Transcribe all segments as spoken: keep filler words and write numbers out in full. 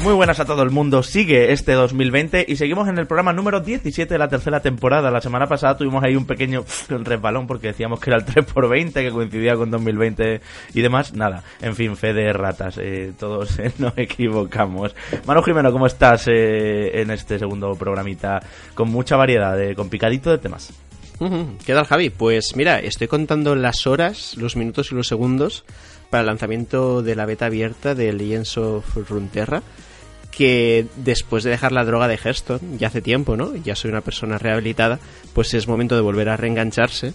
Muy buenas a todo el mundo, sigue este dos mil veinte y seguimos en el programa número diecisiete de la tercera temporada. La semana pasada tuvimos ahí un pequeño resbalón porque decíamos que era el tres por veinte, que coincidía con dos mil veinte y demás. Nada, en fin, fe de ratas, eh, todos eh, nos equivocamos. Manu Jimeno, ¿cómo estás eh, en este segundo programita? Con mucha variedad, eh, con picadito de temas. ¿Qué tal, Javi? Pues mira, estoy contando las horas, los minutos y los segundos para el lanzamiento de la beta abierta de Legends of Runeterra, que después de dejar la droga de Hearthstone, ya hace tiempo, ¿no? Ya soy una persona rehabilitada, pues es momento de volver a reengancharse.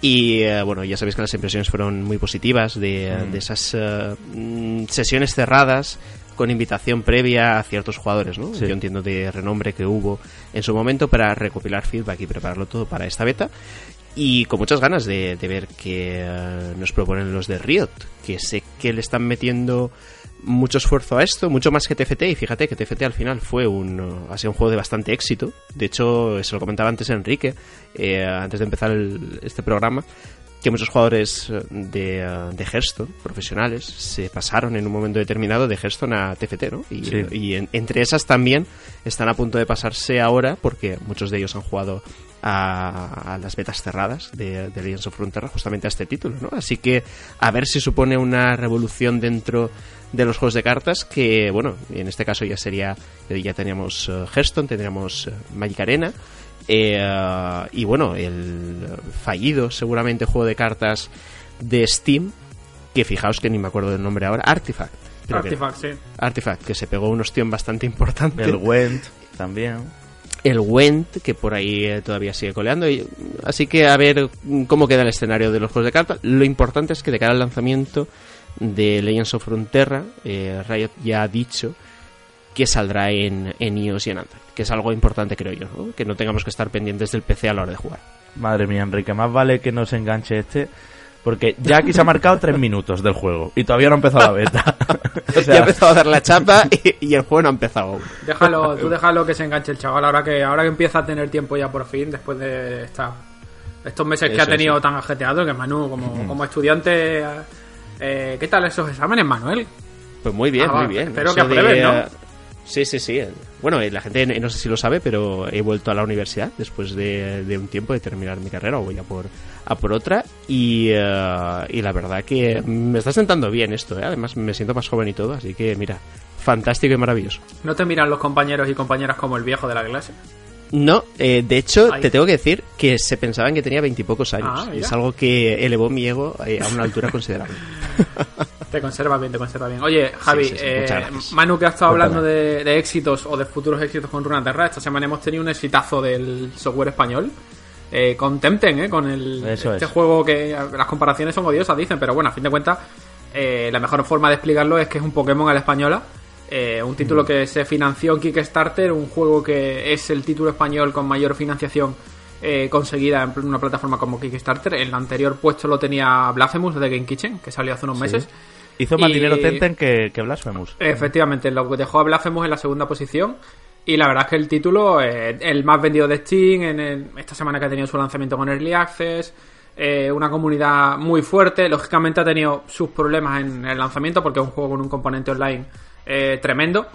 Y eh, bueno, ya sabéis que las impresiones fueron muy positivas de, mm. de esas uh, sesiones cerradas con invitación previa a ciertos jugadores, ¿no? Sí. Yo entiendo de renombre que hubo en su momento para recopilar feedback y prepararlo todo para esta beta. Y con muchas ganas de, de ver qué uh, nos proponen los de Riot, que sé que le están metiendo mucho esfuerzo a esto, mucho más que T F T, y fíjate que T F T al final fue un ha sido un juego de bastante éxito. De hecho, se lo comentaba antes a Enrique, eh, antes de empezar el, este programa, que muchos jugadores de, de Hearthstone, profesionales, se pasaron en un momento determinado de Hearthstone a T F T, ¿no? Y, sí. y en, entre esas también están a punto de pasarse ahora, porque muchos de ellos han jugado a, a las betas cerradas de, de Legends of Runeterra, justamente a este título, ¿no? Así que a ver si supone una revolución dentro de los juegos de cartas, que bueno, en este caso ya sería, ya teníamos uh, Hearthstone, tendríamos uh, Magic Arena, eh, uh, y bueno, el fallido seguramente juego de cartas de Steam, que fijaos que ni me acuerdo del nombre ahora, Artifact. Artifact, sí. Artifact, que se pegó un ostión bastante importante. El Went también. El Went, que por ahí todavía sigue coleando. Y, así que a ver cómo queda el escenario de los juegos de cartas. Lo importante es que de cara al lanzamiento de Legends of Runeterra, eh, Riot ya ha dicho que saldrá en, en iOS y en Android, que es algo importante, creo yo, ¿no? Que no tengamos que estar pendientes del P C a la hora de jugar. Madre mía, Enrique, más vale que no se enganche este, porque ya aquí se ha marcado tres minutos del juego y todavía no ha empezado la beta. O sea, ya ha empezado a dar la chapa y, y el juego no ha empezado aún. Déjalo, tú déjalo que se enganche el chaval, ahora que ahora que empieza a tener tiempo ya por fin, después de esta, estos meses Eso, que ha tenido sí. tan ajeteado, que Manu, como, mm. como estudiante... Eh, ¿Qué tal esos exámenes, Manuel? Pues muy bien, ah, muy bien. Espero Eso que aprueben, de... ¿no? Sí, sí, sí. Bueno, la gente no sé si lo sabe, pero he vuelto a la universidad después de, de un tiempo de terminar mi carrera, o voy a por, a por otra. Y, uh, y la verdad que me está sentando bien esto, ¿eh? Además me siento más joven y todo, así que mira, fantástico y maravilloso. ¿No te miran los compañeros y compañeras como el viejo de la clase? No, eh, de hecho, Ay. te tengo que decir que se pensaban que tenía veintipocos años. Ah, es algo que elevó mi ego eh, a una altura considerable. Te conserva bien, te conserva bien. Oye, Javi, sí, sí, sí, eh, Manu, que ha estado hablando de, de éxitos o de futuros éxitos con Runeterra, esta semana hemos tenido un exitazo del software español eh, con Temtem, eh, con el, este es. juego que las comparaciones son odiosas, dicen, pero bueno, a fin de cuentas, eh, la mejor forma de explicarlo es que es un Pokémon a la española. Eh, un título que se financió en Kickstarter, un juego que es el título español con mayor financiación eh, conseguida en una plataforma como Kickstarter. El anterior puesto lo tenía Blasphemous de Game Kitchen, que salió hace unos meses. Sí. Hizo más y... dinero Temtem que, que Blasphemous. Efectivamente, lo dejó a Blasphemous en la segunda posición. Y la verdad es que el título, eh, el más vendido de Steam, en el, esta semana que ha tenido su lanzamiento con Early Access... Eh, una comunidad muy fuerte. Lógicamente ha tenido sus problemas en el lanzamiento porque es un juego con un componente online eh, tremendo.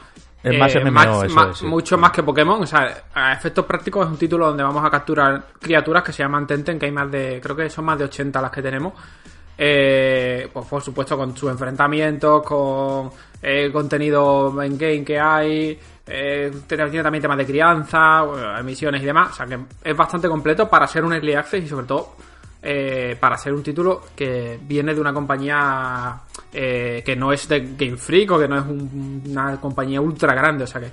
Es más, eh, M M O, más, eso, más sí. Mucho más que Pokémon. O sea, a efectos prácticos es un título donde vamos a capturar criaturas que se llaman Temtem, que hay más de, creo que son más de ochenta las que tenemos. Eh, pues por supuesto con sus enfrentamientos, con el contenido en game que hay, eh, tiene también temas de crianza, misiones y demás. O sea que es bastante completo para ser un early access y sobre todo... Eh, para ser un título que viene de una compañía eh, que no es de Game Freak o que no es un, una compañía ultra grande. O sea que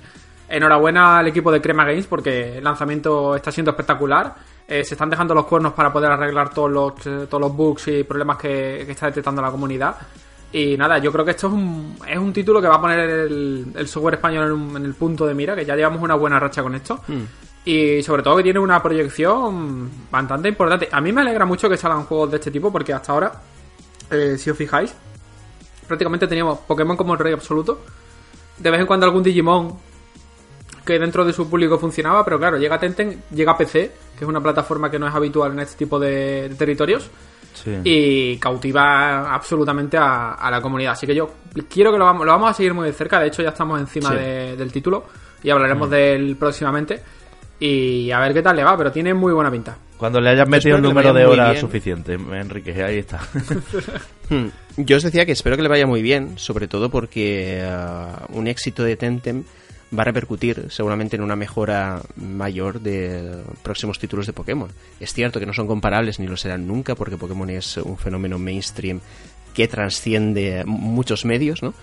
enhorabuena al equipo de Crema Games porque el lanzamiento está siendo espectacular. Eh, se están dejando los cuernos para poder arreglar todos los, todos los bugs y problemas que, que está detectando la comunidad. Y nada, yo creo que esto es un, es un título que va a poner el, el software español en, un, en el punto de mira, que ya llevamos una buena racha con esto. Mm. Y sobre todo que tiene una proyección bastante importante. A mí me alegra mucho que salgan juegos de este tipo porque hasta ahora, eh, si os fijáis, prácticamente teníamos Pokémon como el rey absoluto. De vez en cuando algún Digimon que dentro de su público funcionaba, pero claro, llega Temtem, llega P C, que es una plataforma que no es habitual en este tipo de, de territorios. Sí. Y cautiva absolutamente a, a la comunidad. Así que yo quiero que lo vamos, lo vamos a seguir muy de cerca. De hecho ya estamos encima sí. de, del título y hablaremos mm. de él próximamente y a ver qué tal le va, pero tiene muy buena pinta. Cuando le hayas metido el número de horas suficiente, Enrique, ahí está. Yo os decía que espero que le vaya muy bien, sobre todo porque uh, un éxito de Temtem va a repercutir seguramente en una mejora mayor de próximos títulos de Pokémon. Es cierto que no son comparables ni lo serán nunca porque Pokémon es un fenómeno mainstream que trasciende muchos medios, ¿no?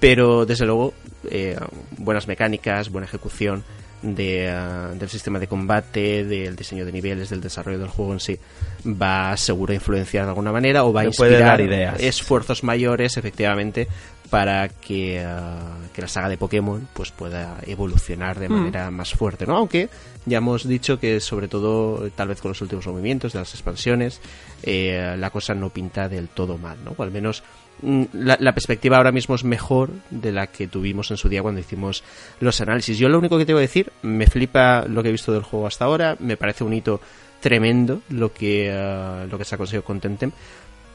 Pero desde luego eh, buenas mecánicas, buena ejecución de, uh, del sistema de combate, del diseño de niveles, del desarrollo del juego en sí, va seguro a influenciar de alguna manera o va a inspirar ideas. Esfuerzos mayores, efectivamente, para que, uh, que la saga de Pokémon pues pueda evolucionar de manera mm. más fuerte, ¿no? Aunque ya hemos dicho que sobre todo, tal vez con los últimos movimientos de las expansiones, eh, la cosa no pinta del todo mal, ¿no? O al menos mm, la, la perspectiva ahora mismo es mejor de la que tuvimos en su día cuando hicimos los análisis. Yo lo único que te voy a decir, me flipa lo que he visto del juego hasta ahora, me parece un hito tremendo lo que, uh, lo que se ha conseguido con Temtem.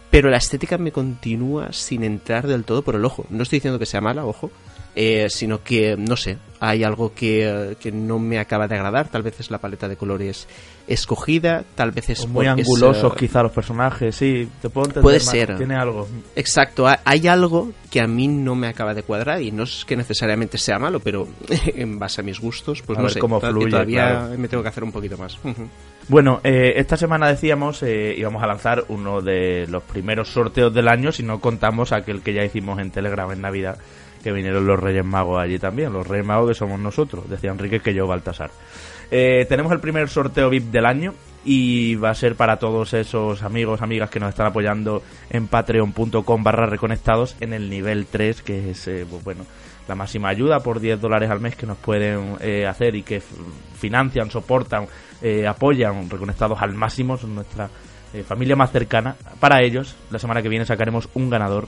Pero la estética me continúa sin entrar del todo por el ojo. No estoy diciendo que sea mala, ojo, eh, sino que, no sé, hay algo que, que no me acaba de agradar. Tal vez es la paleta de colores escogida, tal vez es... O muy angulosos es, quizá los personajes, sí, te puedo entender. Puede ser. Más, tiene algo. Exacto, hay algo que a mí no me acaba de cuadrar y no es que necesariamente sea malo, pero en base a mis gustos, pues a no sé, cómo fluye, todavía claro. Me tengo que hacer un poquito más. Uh-huh. Bueno, eh, esta semana decíamos eh, íbamos a lanzar uno de los primeros sorteos del año, si no contamos aquel que ya hicimos en Telegram en Navidad, que vinieron los Reyes Magos allí también, los Reyes Magos que somos nosotros, decía Enrique que yo, Baltasar. Eh, tenemos el primer sorteo V I P del año y va a ser para todos esos amigos, amigas que nos están apoyando en patreon.com barra reconectados en el nivel tres, que es, eh, pues bueno... la máxima ayuda por diez dólares al mes que nos pueden eh, hacer y que f- financian, soportan, eh, apoyan Reconectados al máximo, son nuestra eh, familia más cercana. Para ellos, la semana que viene sacaremos un ganador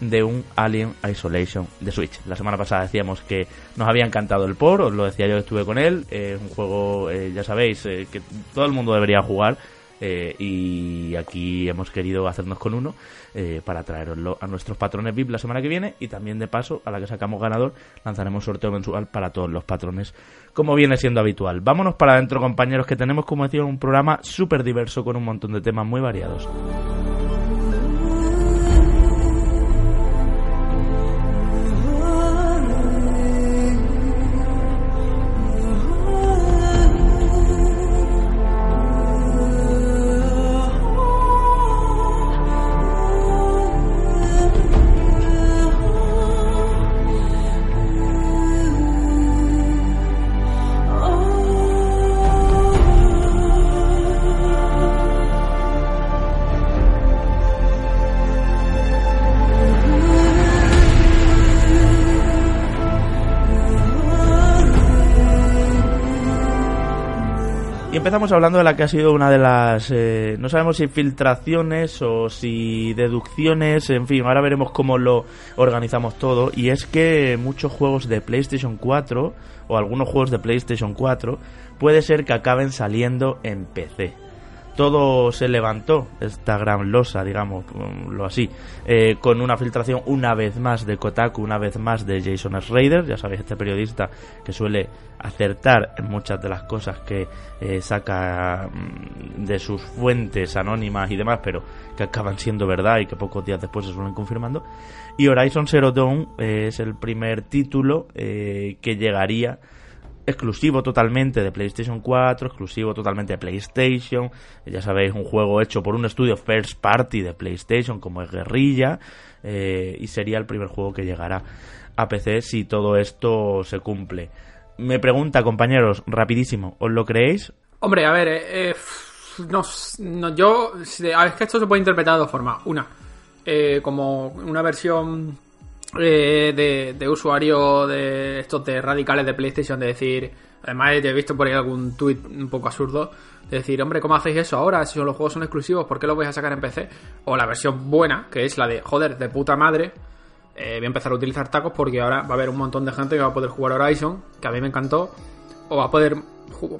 de un Alien Isolation de Switch. La semana pasada decíamos que nos había encantado el por, os lo decía yo, estuve con él. Es eh, un juego, eh, ya sabéis, eh, que todo el mundo debería jugar. Eh, y aquí hemos querido hacernos con uno eh, para traeroslo a nuestros patrones V I P la semana que viene y también de paso a la que sacamos ganador lanzaremos sorteo mensual para todos los patrones como viene siendo habitual. Vámonos para adentro, compañeros, que tenemos, como decía, un programa súper diverso con un montón de temas muy variados. Empezamos hablando de la que ha sido una de las, eh, no sabemos si filtraciones o si deducciones, en fin, ahora veremos cómo lo organizamos todo, y es que muchos juegos de PlayStation cuatro, o algunos juegos de PlayStation cuatro, puede ser que acaben saliendo en P C. Todo se levantó, esta gran losa, digámoslo así, eh, con una filtración una vez más de Kotaku, una vez más de Jason Schrader, ya sabéis, este periodista que suele acertar en muchas de las cosas que eh, saca de sus fuentes anónimas y demás, pero que acaban siendo verdad y que pocos días después se suelen confirmando. Y Horizon Zero Dawn eh, es el primer título eh, que llegaría exclusivo totalmente de PlayStation cuatro, exclusivo totalmente de PlayStation, ya sabéis, un juego hecho por un estudio first party de PlayStation como es Guerrilla, eh, y sería el primer juego que llegará a P C si todo esto se cumple. Me pregunta, compañeros, rapidísimo, ¿os lo creéis? Hombre, a ver, eh, eh, no, no, yo, a ver, es que esto se puede interpretar de dos formas. Una, eh, como una versión eh, de, de usuario de estos de radicales de PlayStation, de decir, además he visto por ahí algún tuit un poco absurdo, de decir, hombre, ¿cómo hacéis eso ahora? Si los juegos son exclusivos, ¿por qué los vais a sacar en P C? O la versión buena, que es la de, joder, de puta madre, Eh, voy a empezar a utilizar tacos porque ahora va a haber un montón de gente que va a poder jugar Horizon, que a mí me encantó, o va a poder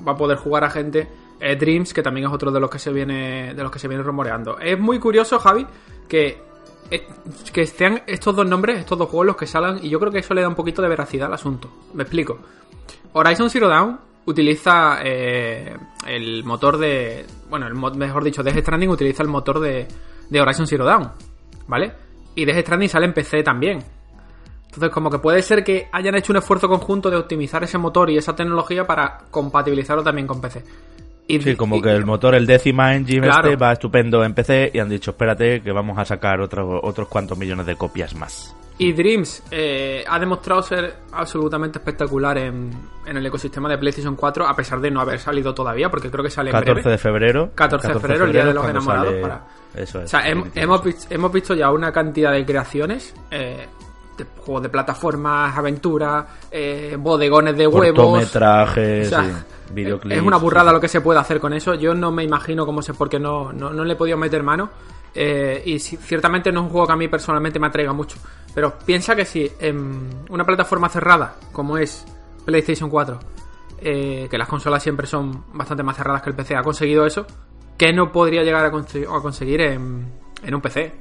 va a poder jugar a gente eh, Dreams, que también es otro de los que se viene de los que se viene rumoreando. Es muy curioso, Javi, que, eh, que sean estos dos nombres, estos dos juegos los que salgan, y yo creo que eso le da un poquito de veracidad al asunto. Me explico. Horizon Zero Dawn utiliza eh, el motor de, bueno, el mejor dicho, Death Stranding utiliza el motor de, de Horizon Zero Dawn, ¿vale? Y Death Stranding sale en P C también. Entonces, como que puede ser que hayan hecho un esfuerzo conjunto de optimizar ese motor y esa tecnología para compatibilizarlo también con P C. Y, sí, como y, que el motor, el Decima Engine, claro, este va estupendo en P C y han dicho, espérate, que vamos a sacar otro, otros cuantos millones de copias más. Y Dreams eh, ha demostrado ser absolutamente espectacular en, en el ecosistema de PlayStation cuatro, a pesar de no haber salido todavía, porque creo que sale en catorce de febrero. catorce de febrero, el Día de los Enamorados. Sale... Para... Eso es. O sea, hem, hemos, visto, hemos visto ya una cantidad de creaciones, eh, de juegos de plataformas, aventuras, eh, bodegones de huevos. Cortometrajes, o sea, sí, videoclips. Es una burrada lo que se puede hacer con eso. Yo no me imagino cómo se... porque no, no, no le he podido meter mano. Eh, y si, ciertamente no es un juego que a mí personalmente me atraiga mucho, pero piensa que si en una plataforma cerrada como es PlayStation cuatro, eh, que las consolas siempre son bastante más cerradas que el P C, ha conseguido eso, que no podría llegar a, cons- a conseguir en, en un P C.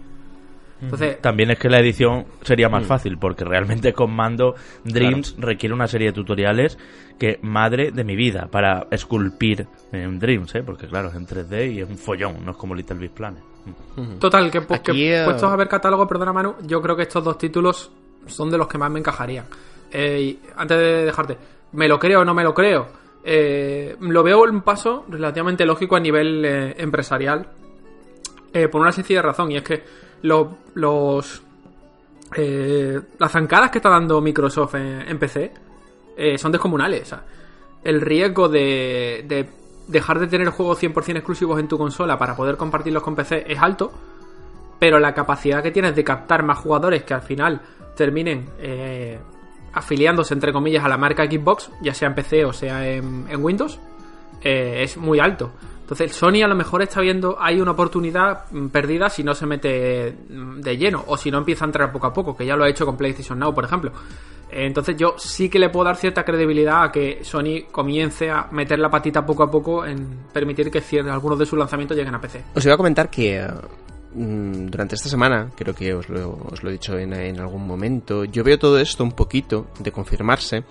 Entonces, también es que la edición sería más fácil, porque realmente con mando Dreams, claro, requiere una serie de tutoriales que, madre de mi vida, para esculpir en Dreams, ¿eh? Porque claro, es en tres D y es un follón, no es como Little Big Planet. Total, que, pues, que puestos a ver catálogo, perdona Manu, yo creo que estos dos títulos son de los que más me encajarían. Eh, antes de dejarte, ¿me lo creo o no me lo creo? Eh, lo veo un paso relativamente lógico a nivel eh, empresarial, eh, por una sencilla razón, y es que Los, los eh, las zancadas que está dando Microsoft en, en P C eh, son descomunales. O sea, el riesgo de, de dejar de tener juegos cien por ciento exclusivos en tu consola para poder compartirlos con P C es alto, pero la capacidad que tienes de captar más jugadores que al final terminen eh, afiliándose, entre comillas, a la marca Xbox, ya sea en P C o sea en, en Windows, eh, es muy alto. Entonces Sony a lo mejor está viendo hay una oportunidad perdida si no se mete de lleno, o si no empieza a entrar poco a poco, que ya lo ha hecho con PlayStation Now, por ejemplo. Entonces yo sí que le puedo dar cierta credibilidad a que Sony comience a meter la patita poco a poco en permitir que algunos de sus lanzamientos lleguen a P C. Os iba a comentar que uh, durante esta semana, creo que os lo, os lo he dicho en, en algún momento, yo veo todo esto un poquito de confirmarse,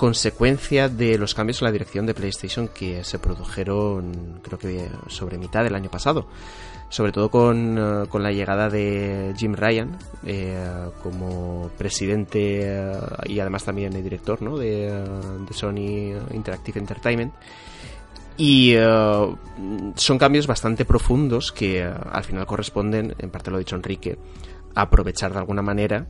consecuencia de los cambios en la dirección de PlayStation que se produjeron, creo que sobre mitad del año pasado, sobre todo con, con la llegada de Jim Ryan eh, como presidente eh, y además también el director, ¿no?, de, de Sony Interactive Entertainment, y eh, son cambios bastante profundos que eh, al final corresponden, en parte lo ha dicho Enrique, a aprovechar de alguna manera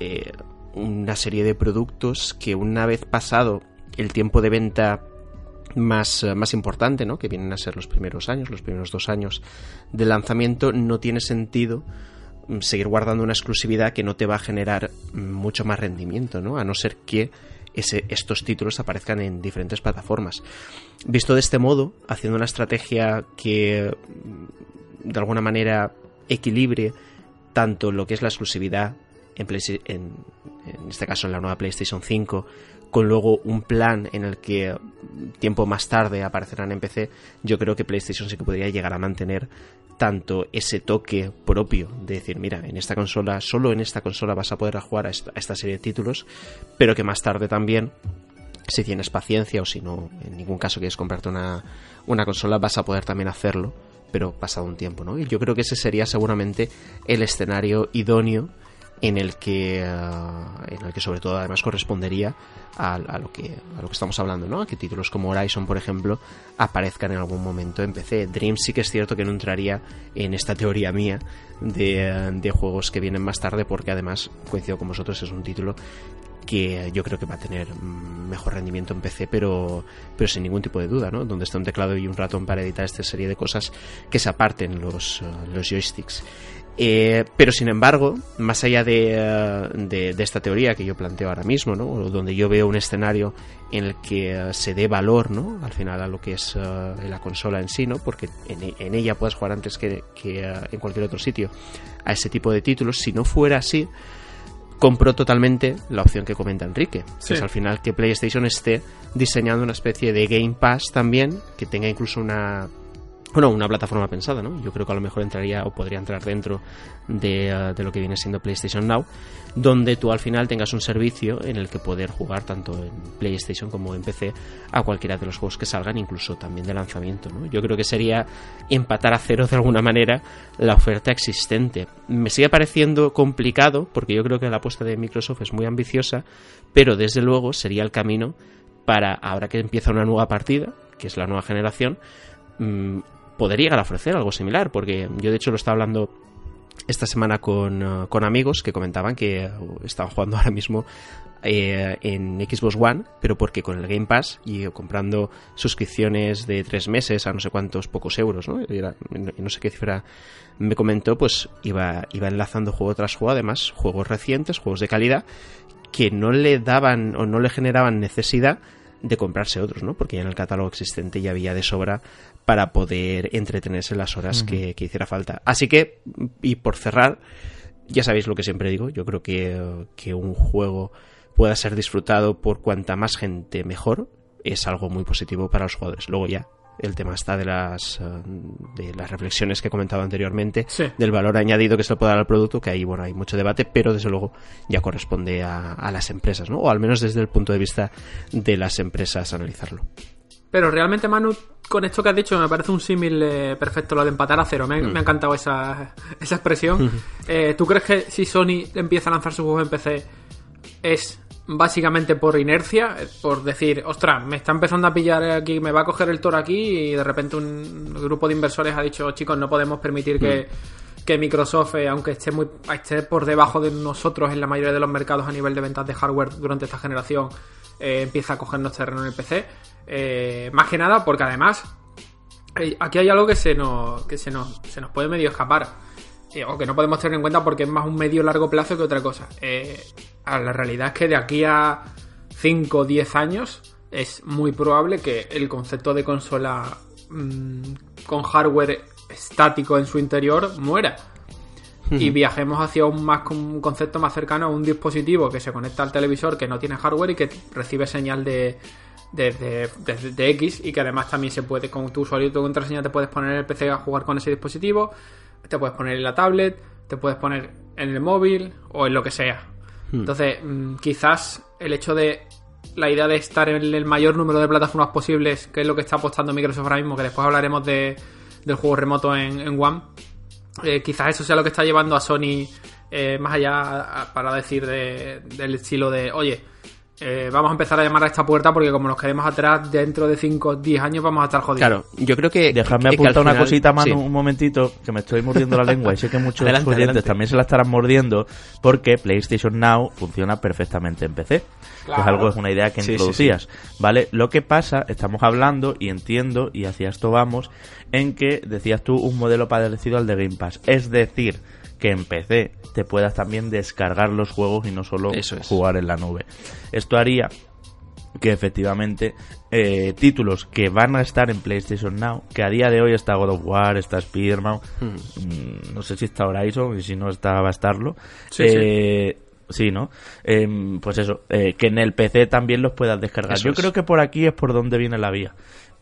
eh, una serie de productos que, una vez pasado el tiempo de venta más, más importante, ¿no?, que vienen a ser los primeros años, los primeros dos años de lanzamiento, no tiene sentido seguir guardando una exclusividad que no te va a generar mucho más rendimiento, ¿no?, a no ser que ese, estos títulos aparezcan en diferentes plataformas. Visto de este modo, haciendo una estrategia que de alguna manera equilibre tanto lo que es la exclusividad en, en, en este caso en la nueva PlayStation cinco, con luego un plan en el que tiempo más tarde aparecerán en P C, yo creo que PlayStation sí que podría llegar a mantener tanto ese toque propio de decir, mira, en esta consola, solo en esta consola vas a poder jugar a esta, a esta serie de títulos, pero que más tarde también, si tienes paciencia o si no, en ningún caso quieres comprarte una, una consola, vas a poder también hacerlo, pero pasado un tiempo, ¿no? Y yo creo que ese sería seguramente el escenario idóneo en el que uh, en que sobre todo además correspondería a, a, lo que, a lo que estamos hablando, ¿no? A que títulos como Horizon, por ejemplo, aparezcan en algún momento en P C. Dreams sí que es cierto que no entraría en esta teoría mía de, de juegos que vienen más tarde, porque además, coincido con vosotros, es un título que yo creo que va a tener mejor rendimiento en P C, pero, pero sin ningún tipo de duda, ¿no? Donde está un teclado y un ratón para editar esta serie de cosas que se aparten los, los joysticks. Eh, pero sin embargo, más allá de, de, de esta teoría que yo planteo ahora mismo, ¿no? Donde yo veo un escenario en el que se dé valor, ¿no? Al final a lo que es uh, la consola en sí, ¿no? Porque en, en ella puedes jugar antes que, que uh, en cualquier otro sitio a ese tipo de títulos. Si no fuera así, compró totalmente la opción que comenta Enrique, sí. Que es al final que PlayStation esté diseñando una especie de Game Pass también, que tenga incluso una bueno, una plataforma pensada, ¿no? Yo creo que a lo mejor entraría o podría entrar dentro de, uh, de lo que viene siendo PlayStation Now, donde tú al final tengas un servicio en el que poder jugar tanto en PlayStation como en P C a cualquiera de los juegos que salgan, incluso también de lanzamiento, ¿no? Yo creo que sería empatar a cero de alguna manera la oferta existente. Me sigue pareciendo complicado porque yo creo que la apuesta de Microsoft es muy ambiciosa, pero desde luego sería el camino para, ahora que empieza una nueva partida, que es la nueva generación, mmm, poder llegar a ofrecer algo similar, porque yo de hecho lo estaba hablando esta semana con, uh, con amigos que comentaban que estaban jugando ahora mismo eh, en Xbox One, pero porque con el Game Pass y comprando suscripciones de tres meses a no sé cuántos pocos euros, ¿no? Era, no sé qué cifra me comentó, pues iba, iba enlazando juego tras juego, además juegos recientes, juegos de calidad, que no le daban o no le generaban necesidad de comprarse otros, ¿no? Porque ya en el catálogo existente ya había de sobra para poder entretenerse las horas uh-huh. que, que hiciera falta. Así que, y por cerrar, ya sabéis lo que siempre digo, yo creo que, que un juego pueda ser disfrutado por cuanta más gente mejor es algo muy positivo para los jugadores. Luego ya el tema está de las de las reflexiones que he comentado anteriormente, sí. Del valor añadido que se le puede dar al producto, que ahí bueno hay mucho debate, pero desde luego ya corresponde a, a las empresas, ¿no? O al menos desde el punto de vista de las empresas analizarlo. Pero realmente, Manu, con esto que has dicho me parece un símil eh, perfecto, lo de empatar a cero. Me, mm. me ha encantado esa, esa expresión. Mm. Eh, ¿Tú crees que si Sony empieza a lanzar sus juegos en P C es básicamente por inercia, por decir, ostras, me está empezando a pillar aquí, me va a coger el toro aquí, y de repente un grupo de inversores ha dicho, chicos, no podemos permitir que, que Microsoft, eh, aunque esté muy esté por debajo de nosotros en la mayoría de los mercados a nivel de ventas de hardware durante esta generación, eh, empiece a cogernos terreno en el P C? Eh, más que nada porque además eh, aquí hay algo que se nos que se nos, se nos puede medio escapar, eh, o que no podemos tener en cuenta porque es más un medio largo plazo que otra cosa. Eh, la realidad es que de aquí a cinco o diez años es muy probable que el concepto de consola mmm, con hardware estático en su interior muera uh-huh. y viajemos hacia un, más, un concepto más cercano a un dispositivo que se conecta al televisor, que no tiene hardware y que recibe señal de, de, de, de, de X, y que además también se puede, con tu usuario y tu contraseña te puedes poner en el P C a jugar con ese dispositivo, te puedes poner en la tablet, te puedes poner en el móvil o en lo que sea. Entonces, quizás el hecho de la idea de estar en el mayor número de plataformas posibles, que es lo que está apostando Microsoft ahora mismo, que después hablaremos de, del juego remoto en, en One, eh, quizás eso sea lo que está llevando a Sony eh, más allá a, a, para decir de, del estilo de, oye, eh, vamos a empezar a llamar a esta puerta porque como nos quedemos atrás dentro de cinco o diez años vamos a estar jodidos. Claro, yo creo que... Dejadme apuntar que final, una cosita, Manu, sí. Un momentito, que me estoy mordiendo la lengua y sé que muchos adelante, oyentes adelante. También se la estarán mordiendo, porque PlayStation Now funciona perfectamente en P C. Claro. Es algo, es una idea que sí, introducías, sí, sí. ¿Vale? Lo que pasa, estamos hablando y entiendo, y hacia esto vamos, en que decías tú un modelo parecido al de Game Pass. Es decir, que en P C te puedas también descargar los juegos y no solo Eso es. Jugar en la nube. Esto haría que efectivamente eh, títulos que van a estar en PlayStation Now, que a día de hoy está God of War, está Spider-Man, hmm. no sé si está Horizon, y si no está va a estarlo. Sí, eh, sí. Sí, ¿no? Eh, pues eso, eh, que en el P C también los puedas descargar. Eso Yo es. Creo que por aquí es por donde viene la vía.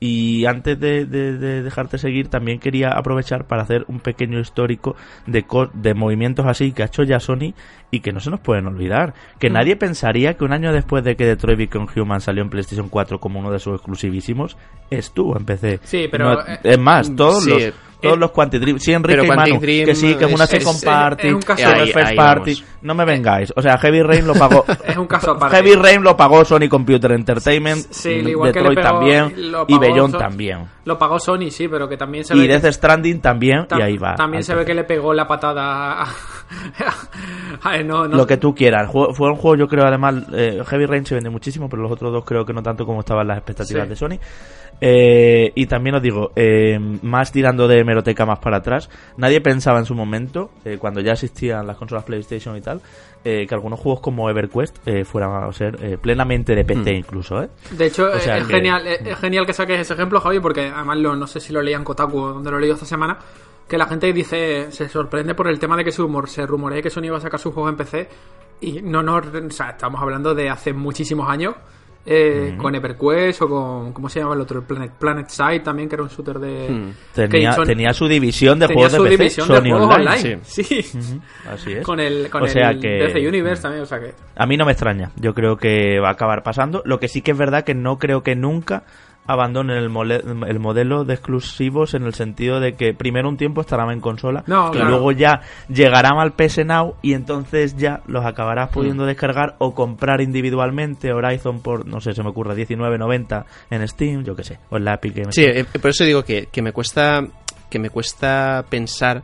Y antes de, de, de dejarte seguir, también quería aprovechar para hacer un pequeño histórico de, co- de movimientos así que ha hecho ya Sony y que no se nos pueden olvidar. Que mm. nadie pensaría que un año después de que Detroit Become Human salió en PlayStation cuatro como uno de sus exclusivísimos, estuvo en P C. Sí, pero... No, eh, es más, todos sí. los... Todos los Quantic Dream, sí, Enrique pero y Manu, Dream que sí, que es una second party, es, es que una first party, vamos. No me vengáis. O sea, Heavy Rain lo pagó. Es un caso aparte. Heavy Rain lo pagó Sony Computer Entertainment, sí, igual Detroit que pegó, también y Beyond so- también. Lo pagó Sony, sí, pero que también se y ve. Y Death Stranding también, tam- y ahí va. También se ve que le pegó la patada a... Ay, no, no. Lo que tú quieras. Juego, fue un juego, yo creo, además, eh, Heavy Rain se vende muchísimo, pero los otros dos creo que no tanto como estaban las expectativas sí. de Sony. Eh, y también os digo, eh, más tirando de hemeroteca más para atrás, nadie pensaba en su momento, eh, cuando ya existían las consolas PlayStation y tal, eh, que algunos juegos como EverQuest eh, fueran a ser eh, plenamente de P C mm. incluso. ¿eh? De hecho, o sea, es, que... genial, es genial que saques ese ejemplo, Javi, porque además lo, no sé si lo leí en Kotaku o donde lo leí esta semana, que la gente dice se sorprende por el tema de que se, rumor, se rumorea que Sony iba a sacar sus juegos en P C y no nos... O sea, estamos hablando de hace muchísimos años. Eh, mm. Con EverQuest o con ¿cómo se llama el otro? Planet PlanetSide también, que era un shooter de mm. tenía, Sony, tenía su división de tenía juegos de P C, Sony de juegos Online, online. Sí, sí. Uh-huh. Así es, con el, con o sea el que... D C Universe mm. también, o sea que a mí no me extraña, yo creo que va a acabar pasando. Lo que sí que es verdad que no creo que nunca abandonen el, mole- el modelo de exclusivos, en el sentido de que primero un tiempo estarán en consola, no, claro. y luego ya llegarán al P S Now y entonces ya los acabarás pudiendo mm. descargar o comprar individualmente. Horizon por, no sé, se me ocurre diecinueve noventa en Steam, yo que sé, o en la Epic Games Store. Sí, eh, por eso digo que, que me cuesta que me cuesta pensar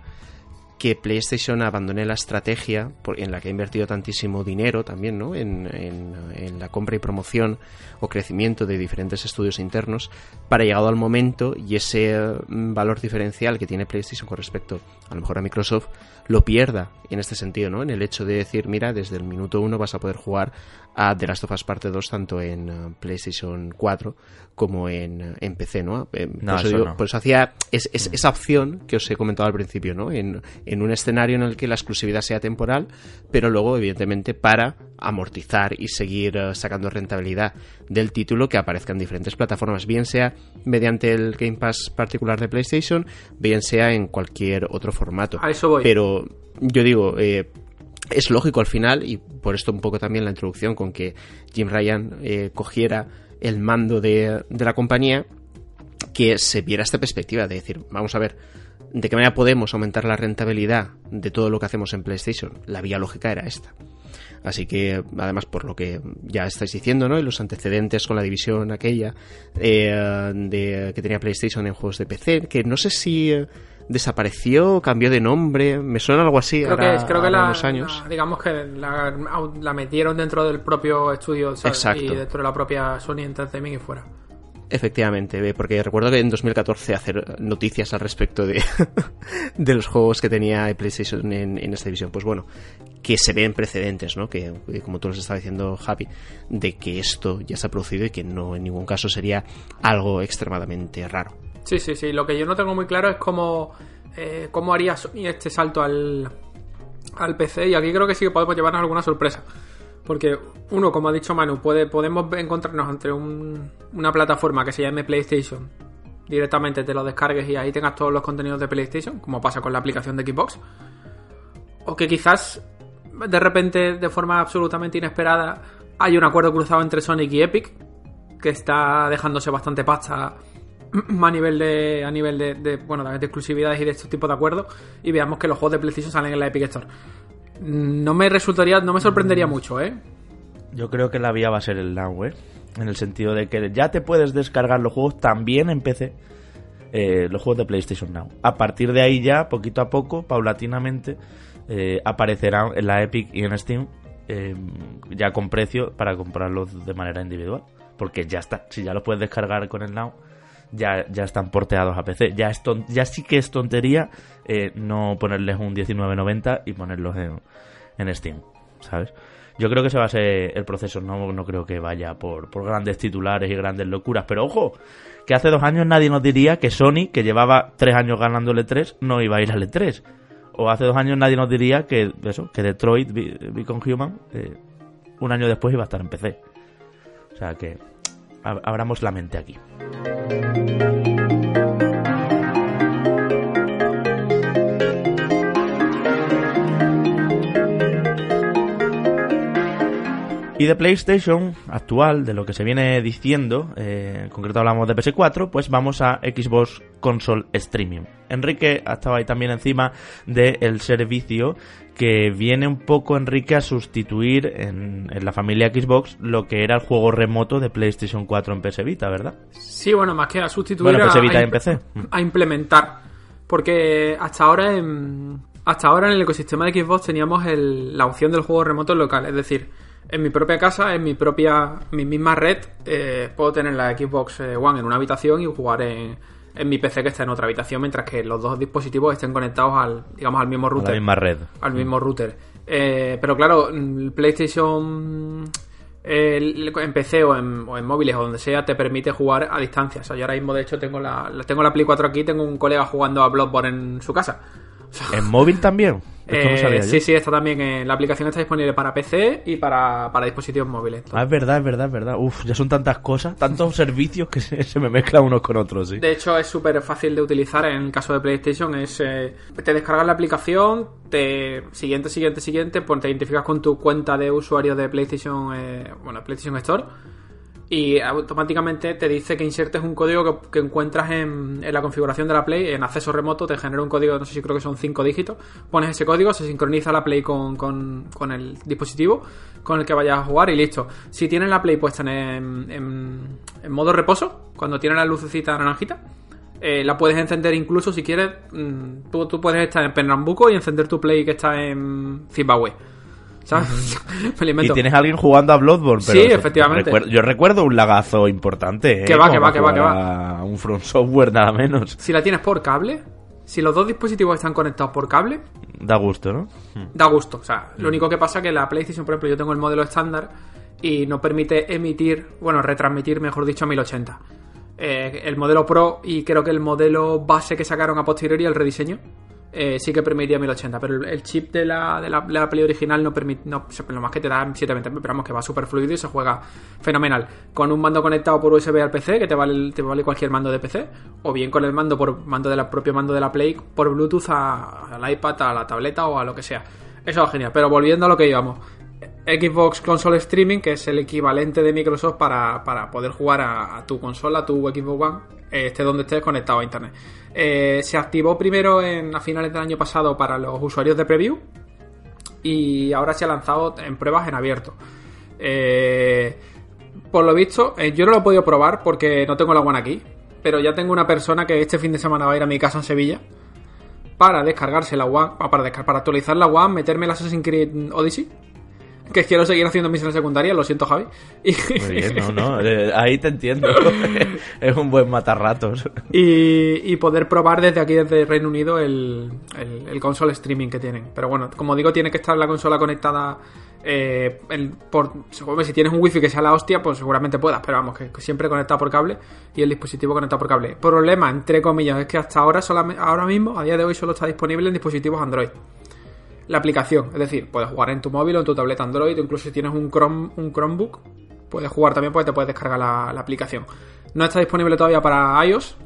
que PlayStation abandone la estrategia por, en la que ha invertido tantísimo dinero también, ¿no? En, en, en la compra y promoción o crecimiento de diferentes estudios internos, para llegado al momento y ese valor diferencial que tiene PlayStation con respecto a lo mejor a Microsoft lo pierda en este sentido, ¿no? En el hecho de decir, mira, desde el minuto uno vas a poder jugar a The Last of Us Parte dos tanto en PlayStation cuatro como en, en P C, ¿no? Por no, eso, eso digo, no. Por eso hacía es, es, esa opción que os he comentado al principio, ¿no? En, en un escenario en el que la exclusividad sea temporal, pero luego, evidentemente, para amortizar y seguir sacando rentabilidad del título, que aparezca en diferentes plataformas, bien sea mediante el Game Pass particular de PlayStation, bien sea en cualquier otro formato. A eso voy. Pero yo digo... Eh, es lógico al final, y por esto un poco también la introducción con que Jim Ryan eh, cogiera el mando de, de la compañía, que se viera esta perspectiva de decir, vamos a ver, ¿de qué manera podemos aumentar la rentabilidad de todo lo que hacemos en PlayStation? La vía lógica era esta. Así que, además, por lo que ya estáis diciendo, ¿no? Y los antecedentes con la división aquella eh, de, que tenía PlayStation en juegos de P C, que no sé si... Eh, desapareció, cambió de nombre, me suena algo así. Creo ahora, que, es, creo que la, años. la, digamos que la, la metieron dentro del propio estudio, ¿sabes? Exacto. Y dentro de la propia Sony Entertainment y fuera. Efectivamente, porque recuerdo que en dos mil catorce hacer noticias al respecto de, de los juegos que tenía PlayStation en, en esta división. Pues bueno, que se ven precedentes, ¿no? Que, como tú les estaba diciendo, Javi, de que esto ya se ha producido y que no en ningún caso sería algo extremadamente raro. Sí, sí, sí. Lo que yo no tengo muy claro es cómo, eh, cómo haría Sony este salto al, al P C. Y aquí creo que sí que podemos llevarnos alguna sorpresa. Porque, uno, como ha dicho Manu, puede, podemos encontrarnos ante un, una plataforma que se llame PlayStation. Directamente te lo descargues y ahí tengas todos los contenidos de PlayStation, como pasa con la aplicación de Xbox. O que quizás, de repente, de forma absolutamente inesperada, hay un acuerdo cruzado entre Sonic y Epic, que está dejándose bastante pasta... a nivel de a nivel de, de bueno de exclusividades y de estos tipos de acuerdos, y veamos que los juegos de PlayStation salen en la Epic Store. No me resultaría, no me sorprendería mucho, ¿eh? Yo creo que la vía va a ser el Now, ¿eh? En el sentido de que ya te puedes descargar los juegos también en P C, eh, los juegos de PlayStation Now. A partir de ahí ya, poquito a poco, paulatinamente, eh, aparecerán en la Epic y en Steam, eh, ya con precio para comprarlos de manera individual. Porque ya está, si ya los puedes descargar con el Now... Ya, ya están porteados a P C. Ya, es ton- ya sí que es tontería eh, no ponerles un diecinueve noventa y ponerlos en, en Steam, ¿sabes? Yo creo que se va a ser el proceso. No, no creo que vaya por, por grandes titulares y grandes locuras. Pero ojo, que hace dos años nadie nos diría que Sony, que llevaba tres años ganando el E tres, no iba a ir al E tres. O hace dos años nadie nos diría que eso, que Detroit Become Human eh, un año después iba a estar en P C. O sea que ab- abramos la mente aquí. Y de PlayStation actual, de lo que se viene diciendo, eh, en concreto hablamos de P S cuatro, pues vamos a Xbox Console Streaming. Enrique ha estado ahí también encima del servicio que viene un poco, Enrique, a sustituir en, en la familia Xbox lo que era el juego remoto de PlayStation cuatro en P S Vita, ¿verdad? Sí, bueno, más que a sustituir, bueno, P S Vita a, a, imp- a implementar, porque hasta ahora en, hasta ahora en el ecosistema de Xbox teníamos el, la opción del juego remoto local, es decir, en mi propia casa, en mi propia mi misma red, eh, puedo tener la Xbox One en una habitación y jugar en, en mi P C que está en otra habitación, mientras que los dos dispositivos estén conectados al, digamos, al mismo router. A la misma red. Al mismo router. Eh, pero claro, el PlayStation eh, en P C o en, o en móviles o donde sea te permite jugar a distancia. O sea, yo ahora mismo de hecho tengo la tengo la Play cuatro aquí, tengo un colega jugando a Bloodborne en su casa. ¿En móvil también? Eh, no sí, sí, está también. Eh, la aplicación está disponible para P C y para, para dispositivos móviles. Ah, es verdad, es verdad, es verdad. Uf, ya son tantas cosas, tantos servicios que se, se me mezclan unos con otros, sí. De hecho, es súper fácil de utilizar en el caso de PlayStation. Es eh, te descargas la aplicación, te siguiente, siguiente, siguiente, pues te identificas con tu cuenta de usuario de PlayStation, eh, bueno, PlayStation Store. Y automáticamente te dice que insertes un código que, que encuentras en, en la configuración de la Play, en acceso remoto, te genera un código, no sé si creo que son cinco dígitos, pones ese código, se sincroniza la Play con, con, con el dispositivo con el que vayas a jugar y listo. Si tienes la Play puesta en, en, en modo reposo, cuando tiene la lucecita naranjita, eh, la puedes encender incluso si quieres, mmm, tú, tú puedes estar en Pernambuco y encender tu Play que está en Zimbabue. Y tienes a alguien jugando a Bloodborne, pero sí, eso, efectivamente. Recuerdo, yo recuerdo un lagazo importante. ¿Eh? Que va, que va, que va, que va. Un From Software nada menos. Si la tienes por cable, si los dos dispositivos están conectados por cable, da gusto, ¿no? Da gusto. O sea, lo único que pasa es que la PlayStation, por ejemplo, yo tengo el modelo estándar y no permite emitir, bueno, retransmitir, mejor dicho, a mil ochenta. Eh, el modelo Pro y creo que el modelo base que sacaron a posteriori, el rediseño. Eh, sí que permitía mil ochenta, pero el chip de la, de la, de la Play original no permite, no, lo más que te da setecientos veinte, pero vamos, que va súper fluido y se juega fenomenal. Con un mando conectado por U S B al P C, que te vale, te vale cualquier mando de P C, o bien con el mando por mando de la propio mando de la Play por Bluetooth a, al iPad, a la tableta o a lo que sea. Eso es genial, pero volviendo a lo que íbamos. Xbox Console Streaming, que es el equivalente de Microsoft para, para poder jugar a, a tu consola, a tu Xbox One, esté donde estés conectado a internet. Eh, se activó primero en, a finales del año pasado para los usuarios de preview y ahora se ha lanzado en pruebas en abierto. Eh, por lo visto, eh, yo no lo he podido probar porque no tengo la One aquí, pero ya tengo una persona que este fin de semana va a ir a mi casa en Sevilla para descargarse la One, para, descargar, para actualizar la One, meterme el Assassin's Creed Odyssey. Que quiero seguir haciendo misiones secundarias, lo siento, Javi. Muy bien, no, no, eh, ahí te entiendo. Es un buen matarratos. Y, y poder probar desde aquí, desde Reino Unido, el, el, el console streaming que tienen. Pero bueno, como digo, tiene que estar la consola conectada. Eh, el, por, si tienes un wifi que sea la hostia, pues seguramente puedas, pero vamos, que siempre conectado por cable y el dispositivo conectado por cable. Problema, entre comillas, es que hasta ahora, solamente, ahora mismo, a día de hoy, solo está disponible en dispositivos Android. La aplicación, es decir, puedes jugar en tu móvil o en tu tableta Android, o incluso si tienes un Chrome, un Chromebook, puedes jugar también porque te puedes descargar la, la aplicación. No está disponible todavía para iOS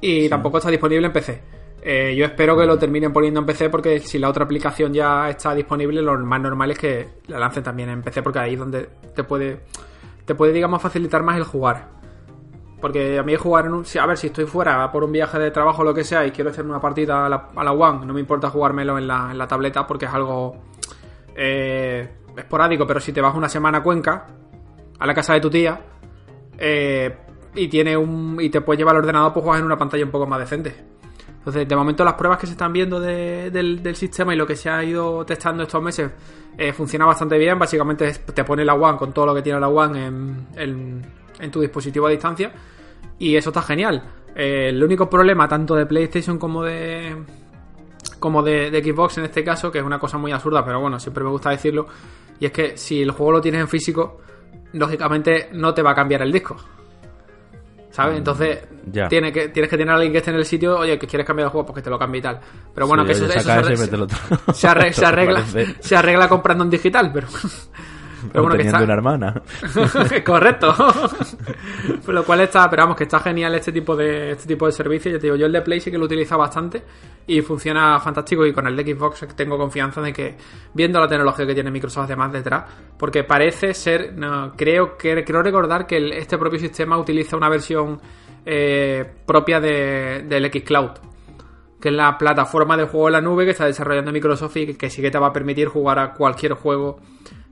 y sí. Tampoco está disponible en P C. Eh, yo espero que lo terminen poniendo en P C porque si la otra aplicación ya está disponible, lo más normal es que la lancen también en P C porque ahí es donde te puede, te puede, digamos, facilitar más el jugar. Porque a mí jugar en un... A ver, si estoy fuera por un viaje de trabajo o lo que sea y quiero hacer una partida a la, a la One, no me importa jugármelo en la, en la tableta porque es algo eh, esporádico. Pero si te vas una semana a Cuenca, a la casa de tu tía, eh, y tiene un y te puedes llevar el ordenador, pues juegas en una pantalla un poco más decente. Entonces, de momento las pruebas que se están viendo de, del, del sistema y lo que se ha ido testando estos meses eh, funciona bastante bien. Básicamente te pone la One con todo lo que tiene la One en... en en tu dispositivo a distancia y eso está genial. Eh, el único problema tanto de PlayStation como de como de, de Xbox en este caso, que es una cosa muy absurda, pero bueno, siempre me gusta decirlo, y es que si el juego lo tienes en físico, lógicamente no te va a cambiar el disco, ¿sabes? Entonces ya. Tiene que, tienes que tener a alguien que esté en el sitio, oye, que quieres cambiar de juego, pues que te lo cambie y tal. Pero bueno, sí, que eso, eso se, arregla, se, se, arregla, se arregla comprando en digital, pero Pero bueno, teniendo que está... una hermana. Correcto. Por lo cual está, pero vamos, que está genial este tipo de este tipo de servicio. Yo te digo, yo el de Play sí que lo utilizo bastante y funciona fantástico, y con el de Xbox tengo confianza de que, viendo la tecnología que tiene Microsoft además detrás, porque parece ser, no, creo que creo recordar que el, este propio sistema utiliza una versión eh, propia de, del Xcloud, que es la plataforma de juego en la nube que está desarrollando Microsoft y que sí que te va a permitir jugar a cualquier juego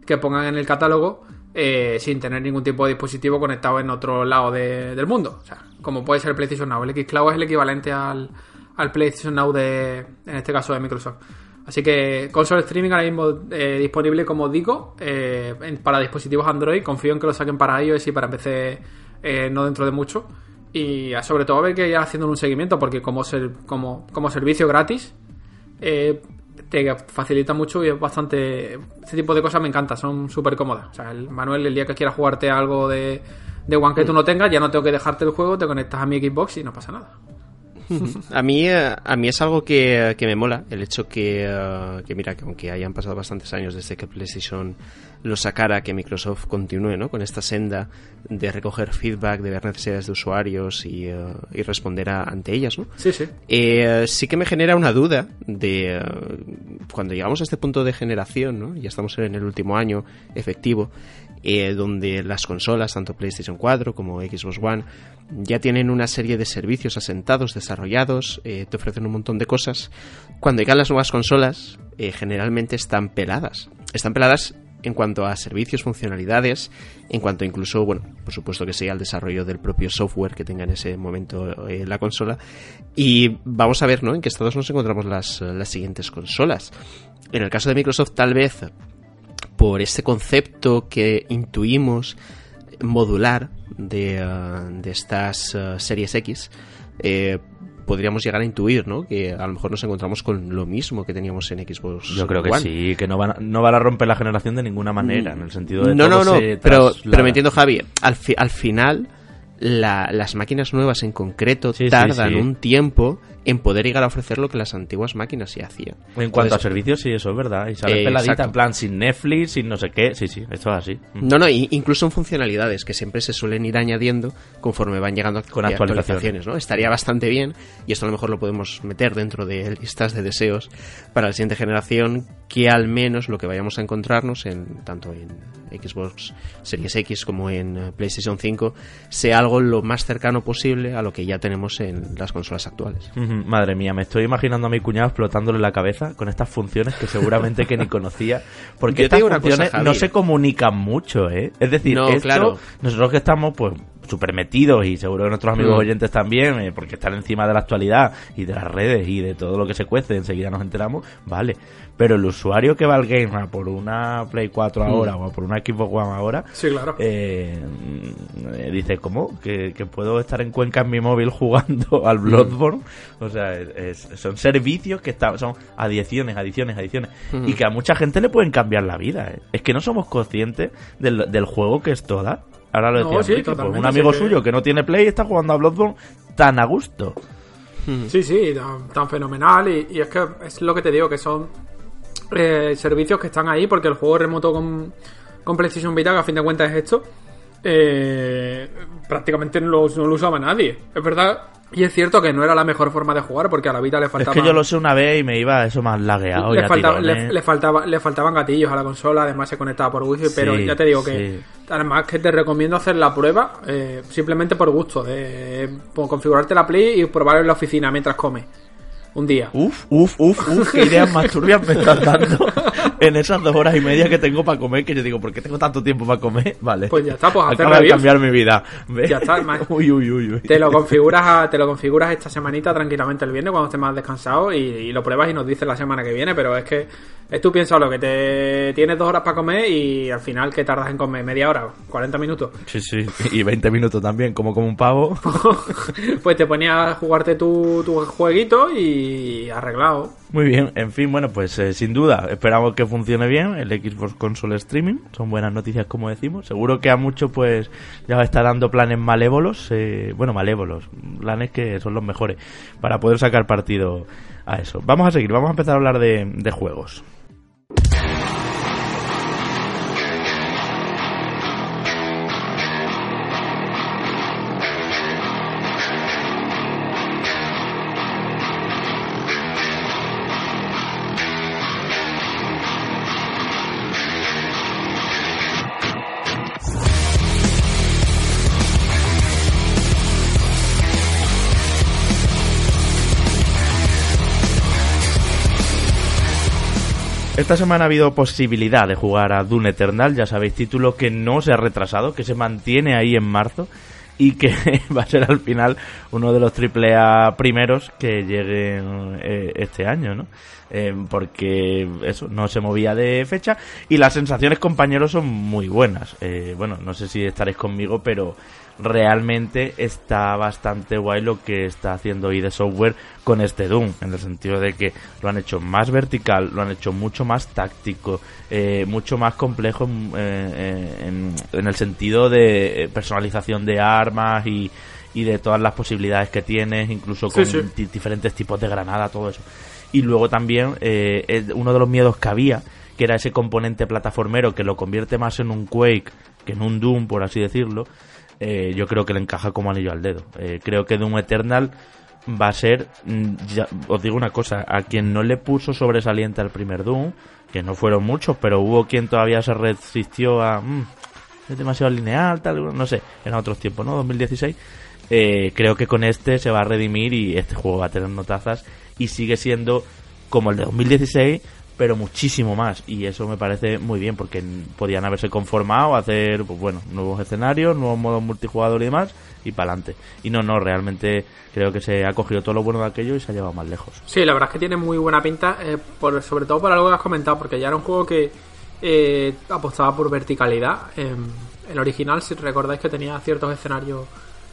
que pongan en el catálogo eh, sin tener ningún tipo de dispositivo conectado en otro lado de, del mundo. O sea, como puede ser el PlayStation Now. El Xcloud es el equivalente al, al PlayStation Now de, en este caso, de Microsoft. Así que Console Streaming ahora mismo eh, disponible, como digo, eh, para dispositivos Android. Confío en que lo saquen para iOS y para P C eh, no dentro de mucho. Y sobre todo a ver que ya haciendo un seguimiento, porque como, ser, como, como servicio gratis eh, te facilita mucho y es bastante... Este tipo de cosas me encanta, son súper cómodas. O sea, el, Manuel, el día que quieras jugarte algo de, de One que tú no tengas, ya no tengo que dejarte el juego, te conectas a mi Xbox y no pasa nada. A mí, a mí es algo que, que me mola, el hecho que, uh, que mira, que aunque hayan pasado bastantes años desde que PlayStation lo sacara, que Microsoft continúe, ¿no?, con esta senda de recoger feedback, de ver necesidades de usuarios y, uh, y responder a, ante ellas, ¿no? Sí, sí. Eh, sí que me genera una duda de uh, cuando llegamos a este punto de generación, ¿no?, ya estamos en el último año efectivo, Eh, donde las consolas, tanto PlayStation cuatro como Xbox One, ya tienen una serie de servicios asentados, desarrollados, eh, te ofrecen un montón de cosas. Cuando llegan las nuevas consolas, eh, generalmente están peladas. Están peladas en cuanto a servicios, funcionalidades, en cuanto incluso, bueno, por supuesto que sea el desarrollo del propio software que tenga en ese momento eh, la consola. Y vamos a ver, ¿no?, en qué estados nos encontramos las, las siguientes consolas. En el caso de Microsoft, tal vez... por este concepto que intuimos modular de, uh, de estas uh, series X, eh, podríamos llegar a intuir, ¿no?, que a lo mejor nos encontramos con lo mismo que teníamos en Xbox One. Yo creo que sí, que no van a, no van a romper la generación de ninguna manera, en el sentido de... No, no, no, pero, pero me entiendo, Javi, al, fi, al final... La, las máquinas nuevas en concreto sí, tardan sí, sí. un tiempo en poder llegar a ofrecer lo que las antiguas máquinas sí hacían. En cuanto Entonces, a servicios, sí, eso es verdad. Y sale eh, peladita, exacto. En plan, sin Netflix, sin no sé qué. Sí, sí, esto es así. No, no, incluso en funcionalidades que siempre se suelen ir añadiendo conforme van llegando con actualizaciones, actualizaciones, ¿no? Estaría bastante bien, y esto a lo mejor lo podemos meter dentro de listas de deseos para la siguiente generación, que al menos lo que vayamos a encontrarnos en tanto en Xbox Series X como en PlayStation cinco sea algo lo más cercano posible a lo que ya tenemos en las consolas actuales. Uh-huh. Madre mía, me estoy imaginando a mi cuñado explotándole la cabeza con estas funciones que seguramente que ni conocía, porque estas funciones cosa, no se comunican mucho, ¿eh? Es decir, no, esto, claro. Nosotros que estamos pues súper metidos, y seguro que nuestros amigos mm. oyentes también, eh, porque están encima de la actualidad y de las redes y de todo lo que se cuece, enseguida nos enteramos, vale, pero el usuario que va al Game a por una Play cuatro ahora mm. o a por una Xbox One ahora, sí, claro. eh, eh, dice, ¿cómo? ¿Que, que puedo estar en Cuenca en mi móvil jugando al Bloodborne? Mm. O sea, es, es, son servicios que está, son adiciones, adiciones, adiciones mm. y que a mucha gente le pueden cambiar la vida, eh. Es que no somos conscientes del, del juego que esto da. Ahora lo decía, no, sí, Enrique, pues un amigo sí, suyo que no tiene Play está jugando a Bloodborne tan a gusto. Sí, sí, tan, tan fenomenal. Y, y es que es lo que te digo, que son eh, servicios que están ahí, porque el juego remoto con, con PlayStation Vita, que a fin de cuentas es esto, eh, prácticamente no lo, no lo usaba nadie. Es verdad. Y es cierto que no era la mejor forma de jugar, porque a la Vita le faltaba... Es que yo lo sé una vez y me iba eso más lagueado. Le, faltaba, le, le, faltaba, le faltaban gatillos a la consola, además se conectaba por wifi, sí, pero ya te digo que... Sí. Además que te recomiendo hacer la prueba eh, simplemente por gusto, de por configurarte la Play y probar en la oficina mientras comes. Un día. Uf, uf, uf, uf, qué ideas más turbias me estás dando en esas dos horas y media que tengo para comer, que yo digo, ¿por qué tengo tanto tiempo para comer? Vale. Pues ya está, pues hacer reviews. Acaba de cambiar mi vida. ¿Ves? Ya está, man. Uy, uy, uy, uy. Te lo configuras a, te lo configuras esta semanita tranquilamente el viernes cuando estés más descansado y, y lo pruebas y nos dices la semana que viene, pero es que es tú piensas lo que te tienes dos horas para comer y al final que tardas en comer media hora, cuarenta minutos. Sí, sí, y veinte minutos también, como como un pavo. Pues te ponías a jugarte tu, tu jueguito y arreglado. Muy bien, en fin, bueno, pues eh, sin duda, esperamos que funcione bien el Xbox Console Streaming, son buenas noticias como decimos, seguro que a muchos pues ya está dando planes malévolos, eh, bueno, malévolos, planes que son los mejores para poder sacar partido a eso. Vamos a seguir, vamos a empezar a hablar de, de juegos. Esta semana ha habido posibilidad de jugar a Doom Eternal, ya sabéis, título que no se ha retrasado, que se mantiene ahí en marzo y que va a ser al final uno de los triple A primeros que lleguen eh, este año, ¿no? Eh, porque eso, no se movía de fecha y las sensaciones, compañeros, son muy buenas. Eh, bueno, no sé si estaréis conmigo, pero realmente está bastante guay lo que está haciendo I D Software con este Doom, en el sentido de que lo han hecho más vertical, lo han hecho mucho más táctico, eh, mucho más complejo eh, en, en el sentido de personalización de armas y, y de todas las posibilidades que tienes, incluso con sí, sí. diferentes tipos de granada, todo eso. Y luego también eh, uno de los miedos que había, que era ese componente plataformero que lo convierte más en un Quake que en un Doom, por así decirlo. Eh, yo creo que le encaja como anillo al dedo. Eh, creo que Doom Eternal va a ser, ya, os digo una cosa, a quien no le puso sobresaliente al primer Doom, que no fueron muchos, pero hubo quien todavía se resistió a mmm, es demasiado lineal, tal, no sé, eran otros tiempos, ¿no? dos mil dieciséis. Eh, creo que con este se va a redimir y este juego va a tener notazas y sigue siendo como el de dos mil dieciséis, pero muchísimo más, y eso me parece muy bien, porque podían haberse conformado a hacer, pues bueno, nuevos escenarios, nuevos modos multijugador y demás, y para adelante. Y no, no, realmente creo que se ha cogido todo lo bueno de aquello y se ha llevado más lejos. Sí, la verdad es que tiene muy buena pinta, eh, por, sobre todo por algo que has comentado, porque ya era un juego que eh, apostaba por verticalidad. Eh, el original, si recordáis, que tenía ciertos escenarios...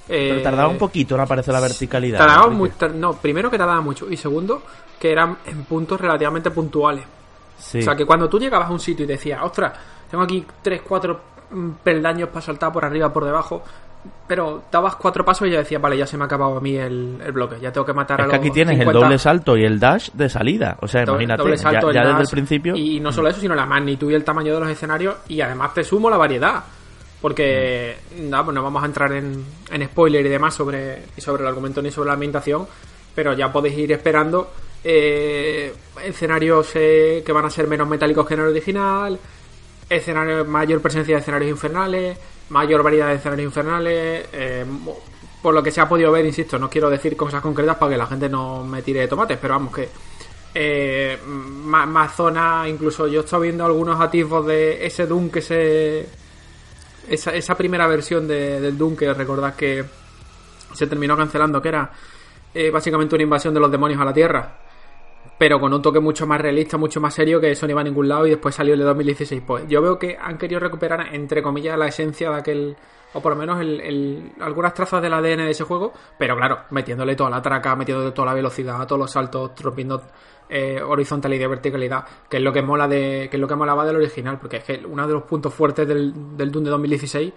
Eh, pero tardaba un poquito en aparecer la verticalidad. Tardaba muy, tar- no, primero que tardaba mucho y segundo que eran en puntos relativamente puntuales. Sí. O sea que cuando tú llegabas a un sitio y decías, ostras, tengo aquí tres, cuatro peldaños para saltar por arriba, por debajo, pero dabas cuatro pasos y ya decías, vale, ya se me ha acabado a mí el, el bloque, ya tengo que matar es a los. Es que aquí tienes cincuenta. El doble salto y el dash de salida. O sea, doble, imagínate, doble salto, ya, ya el desde el principio. Y no solo eso, sino la magnitud y el tamaño de los escenarios, y además te sumo la variedad. Porque no, pues no vamos a entrar en, en spoiler y demás sobre, sobre el argumento ni sobre la ambientación, pero ya podéis ir esperando eh, escenarios eh, que van a ser menos metálicos que en el original, escenarios, mayor presencia de escenarios infernales, mayor variedad de escenarios infernales, eh, por lo que se ha podido ver, insisto, no quiero decir cosas concretas para que la gente no me tire de tomates, pero vamos que eh, más, más zonas, incluso yo estoy viendo algunos atisbos de ese Doom que se... Esa, esa primera versión de, del Doom que recordad que se terminó cancelando, que era eh, básicamente una invasión de los demonios a la Tierra, pero con un toque mucho más realista, mucho más serio, que eso no iba a ningún lado, y después salió el de dos mil dieciséis. Pues yo veo que han querido recuperar, entre comillas, la esencia de aquel, o por lo menos el, el, algunas trazas del A D N de ese juego, pero claro, metiéndole toda la traca, metiéndole toda la velocidad, todos los saltos, tropiendo eh, horizontalidad y verticalidad, que es lo que mola de, que es lo que molaba del original, porque es que uno de los puntos fuertes del, del Doom de dos mil dieciséis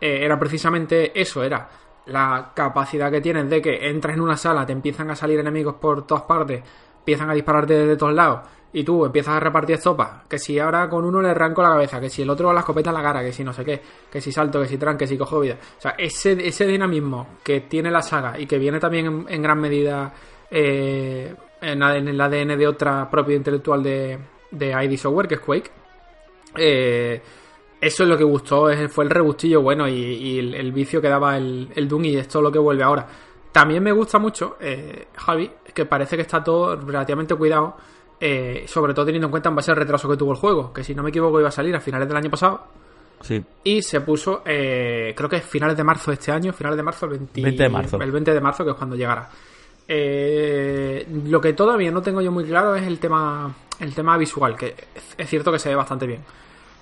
eh, era precisamente eso, era la capacidad que tienes de que entras en una sala, te empiezan a salir enemigos por todas partes, empiezan a dispararte desde todos lados, y tú empiezas a repartir estopas, que si ahora con uno le arranco la cabeza, que si el otro la escopeta en la cara, que si no sé qué, que si salto, que si tran, que si cojo vida. O sea, ese, ese dinamismo que tiene la saga y que viene también en, en gran medida eh, en, en el A D N de otra propiedad intelectual de, de I D Software, que es Quake, eh, eso es lo que gustó, fue el rebustillo bueno y, y el, el vicio que daba el, el Doom, y esto es lo que vuelve ahora. También me gusta mucho, eh, Javi, que parece que está todo relativamente cuidado, eh, sobre todo teniendo en cuenta en base al retraso que tuvo el juego, que si no me equivoco iba a salir a finales del año pasado. Sí. Y se puso, eh, creo que finales de marzo de este año, finales de marzo, el veinte, veinte de marzo. El veinte de marzo, que es cuando llegará. Eh, lo que todavía no tengo yo muy claro es el tema, el tema visual, que es cierto que se ve bastante bien.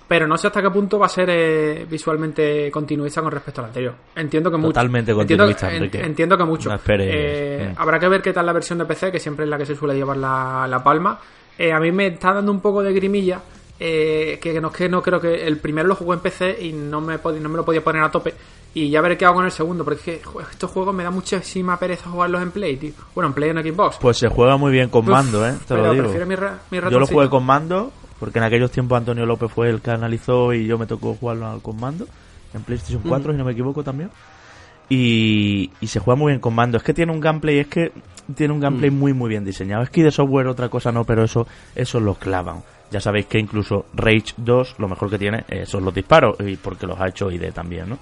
Pero no sé hasta qué punto va a ser eh, visualmente continuista con respecto al anterior. Entiendo que mucho. Totalmente continuista, entiendo que, en, entiendo que mucho. No esperes, eh, eh. Habrá que ver qué tal la versión de P C, que siempre es la que se suele llevar la, la palma. Eh, a mí me está dando un poco de grimilla, eh, que, no, que no creo que... El primero lo jugué en P C y no me, pod- no me lo podía poner a tope. Y ya veré qué hago con el segundo, porque estos juegos me da muchísima pereza jugarlos en Play, tío. Bueno, en Play en Xbox. Pues se juega muy bien con Uf, mando, ¿eh? Te lo digo. Prefiero mi ra- mi ratoncito. Yo lo jugué con mando... Porque en aquellos tiempos Antonio López fue el que analizó y yo me tocó jugarlo con mando en PlayStation cuatro, mm. si no me equivoco también. Y, y se juega muy bien con mando. Es que tiene un gameplay, es que tiene un gameplay mm. muy muy bien diseñado. Es que de software otra cosa no, pero eso, eso lo clavan. Ya sabéis que incluso Rage dos lo mejor que tiene son los disparos, y porque los ha hecho I D también, ¿no?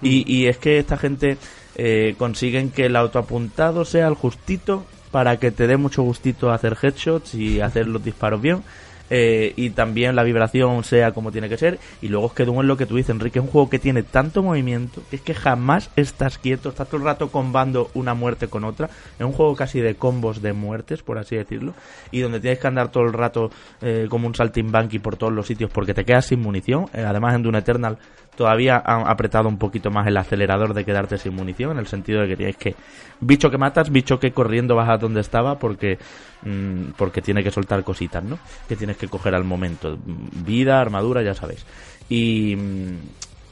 Mm. Y, y es que esta gente eh, consiguen que el autoapuntado sea el justito para que te dé mucho gustito hacer headshots y hacer los disparos bien. eh, y también la vibración sea como tiene que ser. Y luego es que Doom es lo que tú dices, Enrique, es un juego que tiene tanto movimiento que es que jamás estás quieto, estás todo el rato combando una muerte con otra. Es un juego casi de combos de muertes, por así decirlo, y donde tienes que andar todo el rato eh, como un saltimbanqui por todos los sitios porque te quedas sin munición. Eh, además en Doom Eternal todavía han apretado un poquito más el acelerador de quedarte sin munición, en el sentido de que tienes que, bicho que matas, bicho que corriendo vas a donde estaba porque mmm, porque tiene que soltar cositas, ¿no? Que tienes que coger al momento, vida, armadura, ya sabéis. Y,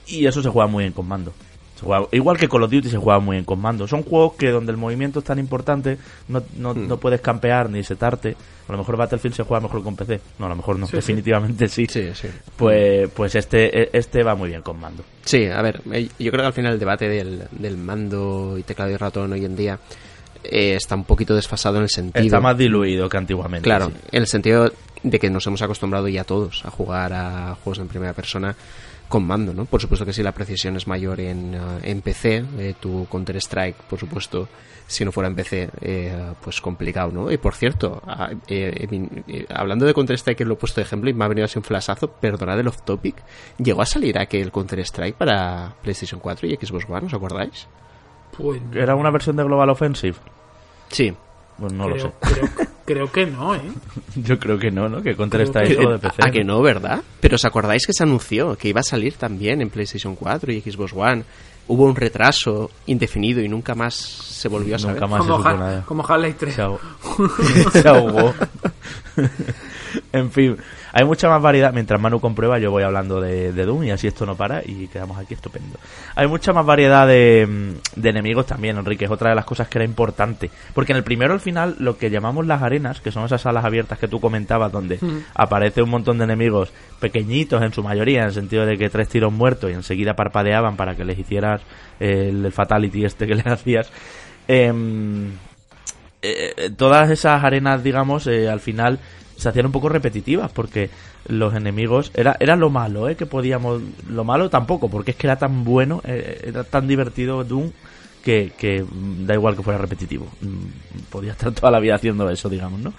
y eso se juega muy bien con mando. Se juega, igual que Call of Duty se juega muy bien con mando. Son juegos que donde el movimiento es tan importante, no, no, hmm. no puedes campear ni setarte. A lo mejor Battlefield se juega mejor con P C. No, a lo mejor no, sí, definitivamente sí. Sí, sí. Pues, pues este, este va muy bien con mando. Sí, a ver, yo creo que al final el debate del, del mando y teclado y ratón hoy en día eh, está un poquito desfasado en el sentido... Está más diluido que antiguamente. Claro, sí. En el sentido de que nos hemos acostumbrado ya todos a jugar a juegos en primera persona con mando, ¿no? Por supuesto que sí, la precisión es mayor en, en P C. Eh, tu Counter-Strike, por supuesto... Si no fuera en P C, eh, pues complicado, ¿no? Y por cierto, eh, eh, eh, hablando de Counter-Strike, lo he puesto de ejemplo y me ha venido así un flashazo, perdonad el off-topic, llegó a salir aquel Counter-Strike para PlayStation cuatro y Xbox One, ¿os acordáis? Pues... ¿Era una versión de Global Offensive? Sí. Pues no creo, lo sé. Creo, creo que no, ¿eh? Yo creo que no, ¿no? Que Counter-Strike solo de P C. A, a que no, ¿verdad? Pero ¿os acordáis que se anunció que iba a salir también en PlayStation cuatro y Xbox One? Hubo un retraso indefinido y nunca más se volvió a saber. Nunca más como se supo nada. Como Half-Life tres. Se ahogó. se ahogó. En fin, hay mucha más variedad. Mientras Manu comprueba, yo voy hablando de, de Doom y así esto no para y quedamos aquí estupendo. Hay mucha más variedad de, de enemigos también, Enrique. Es otra de las cosas que era importante. Porque en el primero, al final, lo que llamamos las arenas, que son esas salas abiertas que tú comentabas, donde mm. aparece un montón de enemigos pequeñitos en su mayoría, en el sentido de que tres tiros muertos y enseguida parpadeaban para que les hicieras el, el fatality este que les hacías. Eh, eh, todas esas arenas, digamos, eh, al final... se hacían un poco repetitivas porque los enemigos era era lo malo eh que podíamos lo malo tampoco porque es que era tan bueno, eh, era tan divertido Doom que que da igual que fuera repetitivo, podía estar toda la vida haciendo eso, digamos, ¿no?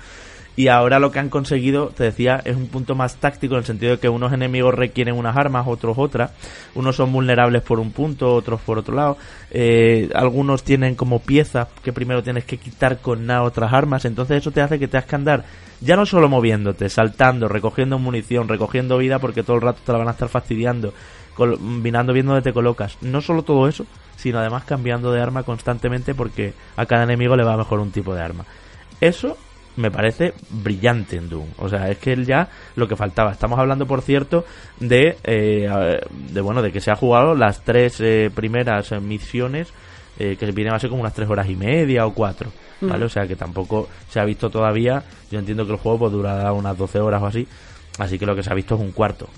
Y ahora lo que han conseguido, te decía, es un punto más táctico en el sentido de que unos enemigos requieren unas armas, otros otras, unos son vulnerables por un punto, otros por otro lado, eh, algunos tienen como piezas que primero tienes que quitar con nada otras armas, entonces eso te hace que tengas que andar ya no solo moviéndote, saltando, recogiendo munición, recogiendo vida porque todo el rato te la van a estar fastidiando, combinando, viendo dónde te colocas, no solo todo eso, sino además cambiando de arma constantemente porque a cada enemigo le va mejor un tipo de arma. Eso me parece brillante en Doom. O sea, es que ya lo que faltaba. Estamos hablando, por cierto, de, eh, de bueno, de que se ha jugado las tres eh, primeras misiones, eh, que vienen a ser como unas tres horas y media o cuatro, ¿vale? Mm. O sea, que tampoco se ha visto todavía. Yo entiendo que el juego pues, durará unas doce horas o así, así que lo que se ha visto es un cuarto.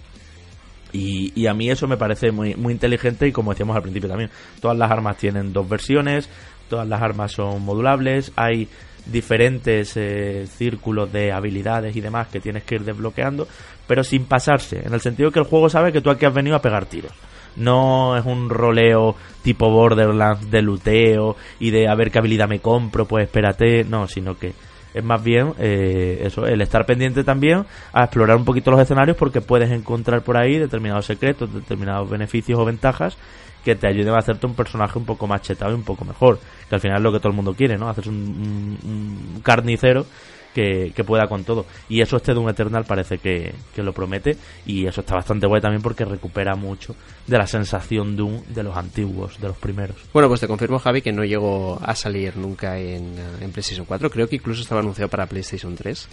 Y, y a mí eso me parece muy, muy inteligente y como decíamos al principio también, todas las armas tienen dos versiones, todas las armas son modulables, hay diferentes eh, círculos de habilidades y demás que tienes que ir desbloqueando, pero sin pasarse, en el sentido que el juego sabe que tú aquí has venido a pegar tiros, no es un roleo tipo Borderlands de luteo y de a ver qué habilidad me compro, pues espérate, no, sino que es más bien eh, eso, el estar pendiente también a explorar un poquito los escenarios porque puedes encontrar por ahí determinados secretos, determinados beneficios o ventajas que te ayuden a hacerte un personaje un poco más chetado y un poco mejor, que al final es lo que todo el mundo quiere, ¿no? Hacerse un, un, un carnicero que, que pueda con todo. Y eso este Doom Eternal parece que, que lo promete, y eso está bastante guay también porque recupera mucho de la sensación Doom de los antiguos, de los primeros. Bueno, pues te confirmo, Javi, que no llegó a salir nunca en, en PlayStation cuatro, creo que incluso estaba anunciado para PlayStation tres.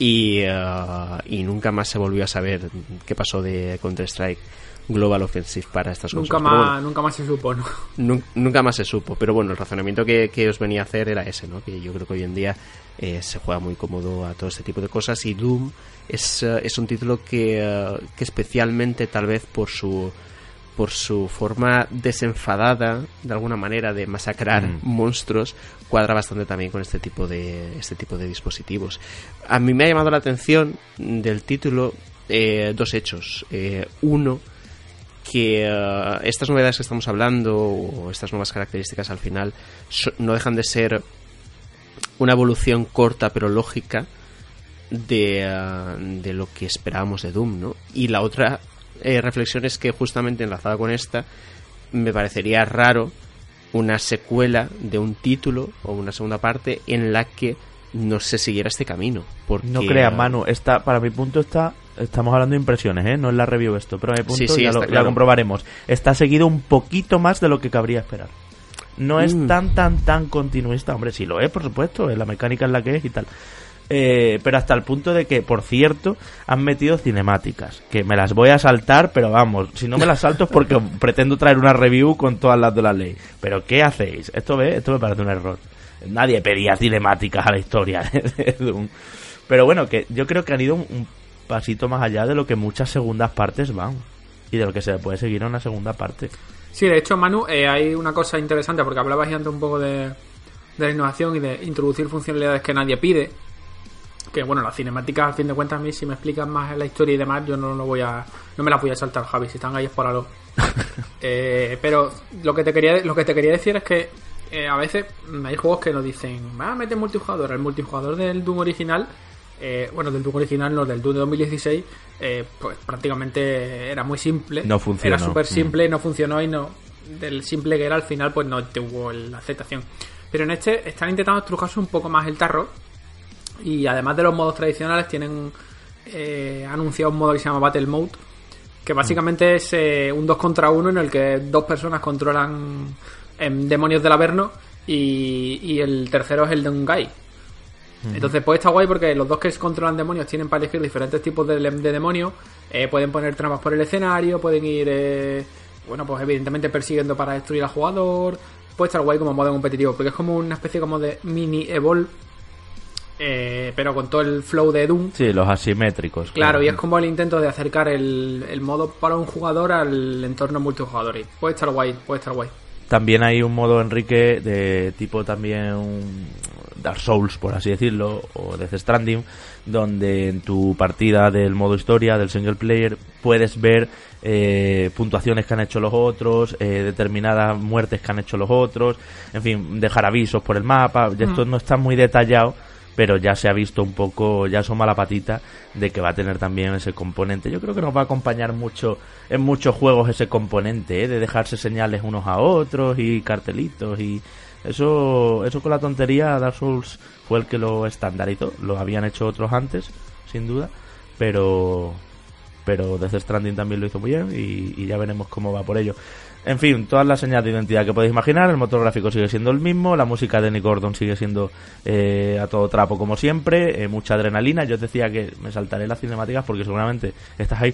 Y, uh, y nunca más se volvió a saber qué pasó de Counter-Strike Global Offensive para estas cosas. Nunca más, bueno, nunca más se supo, ¿no? Nun, nunca más se supo, pero bueno, el razonamiento que, que os venía a hacer era ese, ¿no? Que yo creo que hoy en día eh, se juega muy cómodo a todo este tipo de cosas y Doom es, uh, es un título que, uh, que especialmente tal vez por su por su forma desenfadada de alguna manera de masacrar mm. monstruos, cuadra bastante también con este tipo de este tipo de dispositivos. A mí me ha llamado la atención del título eh, dos hechos. Eh, uno, que uh, estas novedades que estamos hablando o estas nuevas características al final so, no dejan de ser una evolución corta pero lógica de, uh, de lo que esperábamos de Doom, ¿no? Y la otra eh, reflexión es que, justamente enlazada con esta, me parecería raro una secuela de un título o una segunda parte en la que no se siguiera este camino. Porque... No creas, Manu, está, para mi punto está... Estamos hablando de impresiones, ¿eh? No es la review esto, pero a mi punto sí, sí, ya, lo, claro. ya lo comprobaremos. Está seguido un poquito más de lo que cabría esperar. No es mm. tan, tan, tan continuista. Hombre, sí lo es, por supuesto, es la mecánica en la que es y tal. Eh, pero hasta el punto de que, por cierto, han metido cinemáticas, que me las voy a saltar, pero vamos, si no me las salto es porque pretendo traer una review con todas las de la ley. Pero ¿qué hacéis? Esto, ve, esto me parece un error. Nadie pedía cinemáticas a la historia de Doom. Pero bueno, que yo creo que han ido un, un pasito más allá de lo que muchas segundas partes van y de lo que se puede seguir a una segunda parte. Sí, de hecho, Manu, eh, hay una cosa interesante, porque hablabas antes un poco de, de la innovación y de introducir funcionalidades que nadie pide, que bueno, las cinemáticas, al fin de cuentas, a mí, si me explicas más la historia y demás, yo no, no voy a no me las voy a saltar, Javi, si están ahí es por algo. eh, pero lo que te quería lo que te quería decir es que eh, a veces hay juegos que nos dicen, ah, mete multijugador, el multijugador del Doom original. Eh, bueno, del Doom original, no, del Doom de dos mil dieciséis, eh, pues prácticamente era muy simple. No funcionó. Era súper simple, no funcionó y no. Del simple que era, al final, pues no tuvo la aceptación. Pero en este están intentando estrujarse un poco más el tarro. Y además de los modos tradicionales, tienen eh, anunciado un modo que se llama Battle Mode, que básicamente es eh, un dos contra uno en el que dos personas controlan eh, demonios del Averno y, y el tercero es el de un guy. Entonces pues está guay, porque los dos que controlan demonios tienen para elegir diferentes tipos de, de demonios, eh, pueden poner trampas por el escenario, pueden ir eh, bueno, pues evidentemente persiguiendo para destruir al jugador. Puede estar guay como modo competitivo, porque es como una especie como de mini Evolve, eh, pero con todo el flow de Doom. Sí, los asimétricos. Claro, claro, y es como el intento de acercar el, el modo para un jugador al entorno multijugador. Y puede estar guay, puede estar guay. También hay un modo, Enrique, de tipo también un Dark Souls, por así decirlo, o Death Stranding, donde en tu partida del modo historia, del single player, puedes ver eh, puntuaciones que han hecho los otros, eh, determinadas muertes que han hecho los otros, en fin, dejar avisos por el mapa. Y esto no está muy detallado, pero ya se ha visto un poco, ya asoma la patita de que va a tener también ese componente. Yo creo que nos va a acompañar mucho en muchos juegos ese componente, ¿eh? De dejarse señales unos a otros y cartelitos y... Eso eso con la tontería, Dark Souls fue el que lo estandarizó. Lo habían hecho otros antes, sin duda, pero pero Death Stranding también lo hizo muy bien y, y ya veremos cómo va por ello. En fin, todas las señas de identidad que podéis imaginar, el motor gráfico sigue siendo el mismo, la música de Nick Gordon sigue siendo eh, a todo trapo como siempre, eh, mucha adrenalina. Yo os decía que me saltaré las cinemáticas porque seguramente estás ahí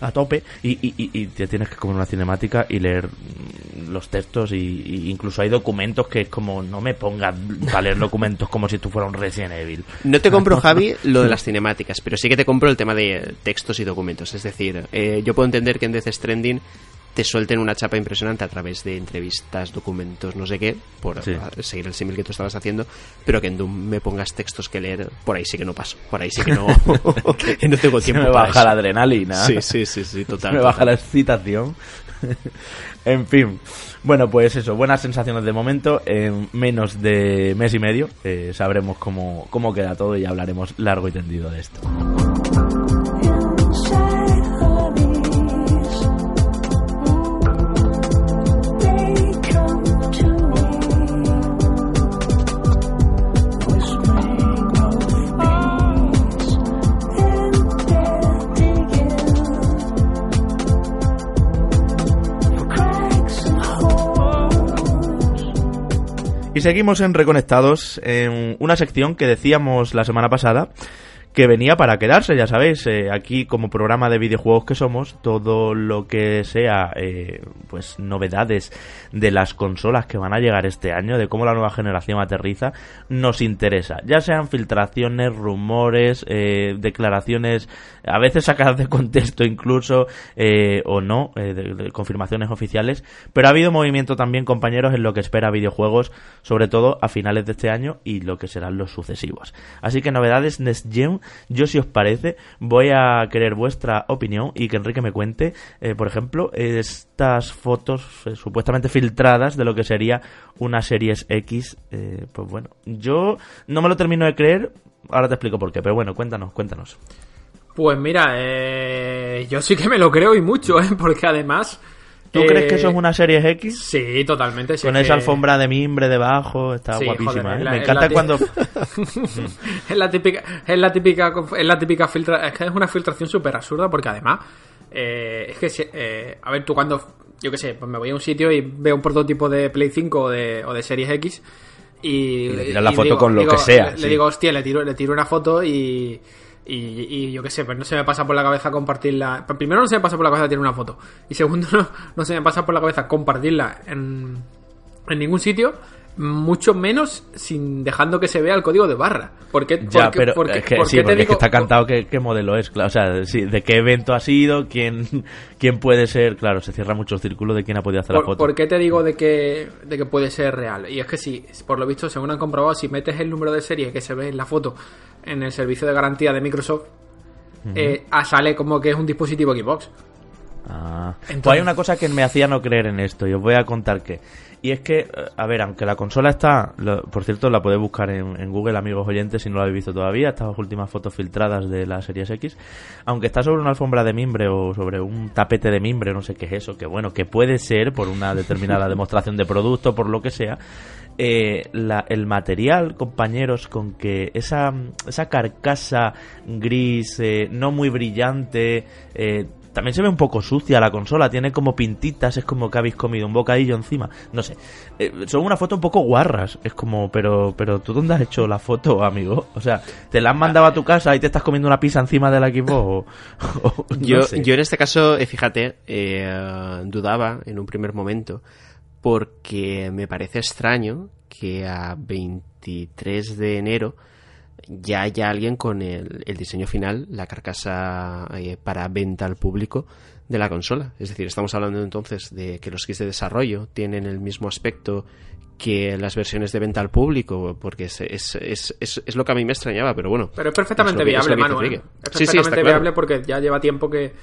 a tope y, y, y, y te tienes que comer una cinemática y leer los textos y, y incluso hay documentos que es como, no me pongas a leer documentos como si tú fueras un Resident Evil. No te compro, Javi, lo de las cinemáticas, pero sí que te compro el tema de textos y documentos. Es decir, eh, yo puedo entender que en Death Stranding te suelten una chapa impresionante a través de entrevistas, documentos, no sé qué, por sí. seguir el símil que tú estabas haciendo, pero que en Doom me pongas textos que leer, por ahí sí que no paso, por ahí sí que no, que no tengo tiempo. Se me baja para eso. La adrenalina. Sí, sí, sí, sí, total. Se me baja total. La excitación. En fin, bueno, pues eso, buenas sensaciones de momento. En menos de mes y medio eh, sabremos cómo, cómo queda todo y hablaremos largo y tendido de esto. Y seguimos en Reconectados, en una sección que decíamos la semana pasada que venía para quedarse, ya sabéis, eh, aquí como programa de videojuegos que somos, todo lo que sea eh, pues novedades de las consolas que van a llegar este año, de cómo la nueva generación aterriza, nos interesa. Ya sean filtraciones, rumores, eh, declaraciones, a veces sacadas de contexto incluso, eh, o no, eh, de, de confirmaciones oficiales, pero ha habido movimiento también, compañeros, en lo que espera videojuegos, sobre todo a finales de este año y lo que serán los sucesivos. Así que novedades Next Gen. Yo, si os parece, voy a querer vuestra opinión y que Enrique me cuente, eh, por ejemplo, estas fotos eh, supuestamente filtradas de lo que sería una Series X. Eh, pues bueno, yo no me lo termino de creer, Ahora te explico por qué, pero bueno, cuéntanos, cuéntanos. Pues mira, eh, yo sí que me lo creo y mucho, ¿eh? Porque además... ¿Tú eh, crees que eso es una Series X? Sí, totalmente. Sí, con esa que... alfombra de mimbre debajo, está sí, guapísima. Joder, ¿eh? la, me encanta es cuando... es la típica, es la típica, es la típica filtra... Es que es una filtración súper absurda porque además... Eh, es que, eh, a ver, tú cuando... Yo qué sé, pues me voy a un sitio y veo un prototipo de Play cinco o de, o de Series X... Y, y le tiras la foto digo, con lo digo, que sea. Le, sí. le digo, hostia, le tiro, le tiro una foto y, y, y yo qué sé, pues no se me pasa por la cabeza compartirla. Primero no se me pasa por la cabeza tirar una foto. Y segundo, no, no se me pasa por la cabeza compartirla en, en ningún sitio, mucho menos sin dejando que se vea el código de barra. Porque, ya, porque, pero porque, es que, porque sí, porque digo, es que está cantado qué, qué modelo es, claro. O sea, sí, de qué evento ha sido, quién, quién puede ser, claro, se cierra mucho el círculo de quién ha podido hacer por, la foto. ¿Por qué te digo de que, de que puede ser real? Y es que sí, por lo visto, según han comprobado, si metes el número de serie que se ve en la foto en el servicio de garantía de Microsoft, uh-huh. eh, sale como que es un dispositivo Xbox. Ah. Entonces, pues hay una cosa que me hacía no creer en esto, y os voy a contar que... Y es que, a ver, aunque la consola está... Lo, por cierto, la podéis buscar en, en Google, amigos oyentes, si no la habéis visto todavía, estas últimas fotos filtradas de la Series X. Aunque está sobre una alfombra de mimbre o sobre un tapete de mimbre, no sé qué es eso, que bueno, que puede ser por una determinada demostración de producto, por lo que sea... Eh, la, el material, compañeros, con que esa, esa carcasa gris, eh, no muy brillante... Eh, también se ve un poco sucia la consola, tiene como pintitas, es como que habéis comido un bocadillo encima, no sé, eh, son una foto un poco guarras, es como, pero pero ¿tú dónde has hecho la foto, amigo? O sea, ¿te la han mandado a tu casa y te estás comiendo una pizza encima del equipo? O, o, no yo, sé. yo en este caso, eh, fíjate, eh, dudaba en un primer momento, porque me parece extraño que a veintitrés de enero... ya hay alguien con el, el diseño final, la carcasa eh, para venta al público de la consola. Es decir, estamos hablando entonces de que los kits de desarrollo tienen el mismo aspecto que las versiones de venta al público, porque es, es, es, es, es lo que a mí me extrañaba, pero bueno. Pero es perfectamente es que, viable, es Manu. Es perfectamente sí, sí, viable claro. Porque ya lleva tiempo que...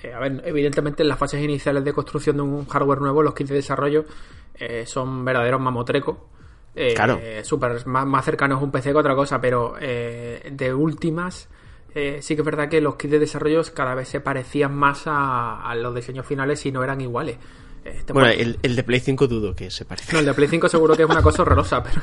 Eh, a ver, evidentemente en las fases iniciales de construcción de un hardware nuevo, los kits de desarrollo eh, son verdaderos mamotrecos. Eh, claro. eh, super, más, más cercano es un P C que otra cosa, pero eh, de últimas eh, sí que es verdad que los kits de desarrollo cada vez se parecían más a, a los diseños finales y no eran iguales. Eh, bueno, el, el de Play cinco dudo que se parezca. No, el de Play cinco seguro que es una cosa horrorosa, pero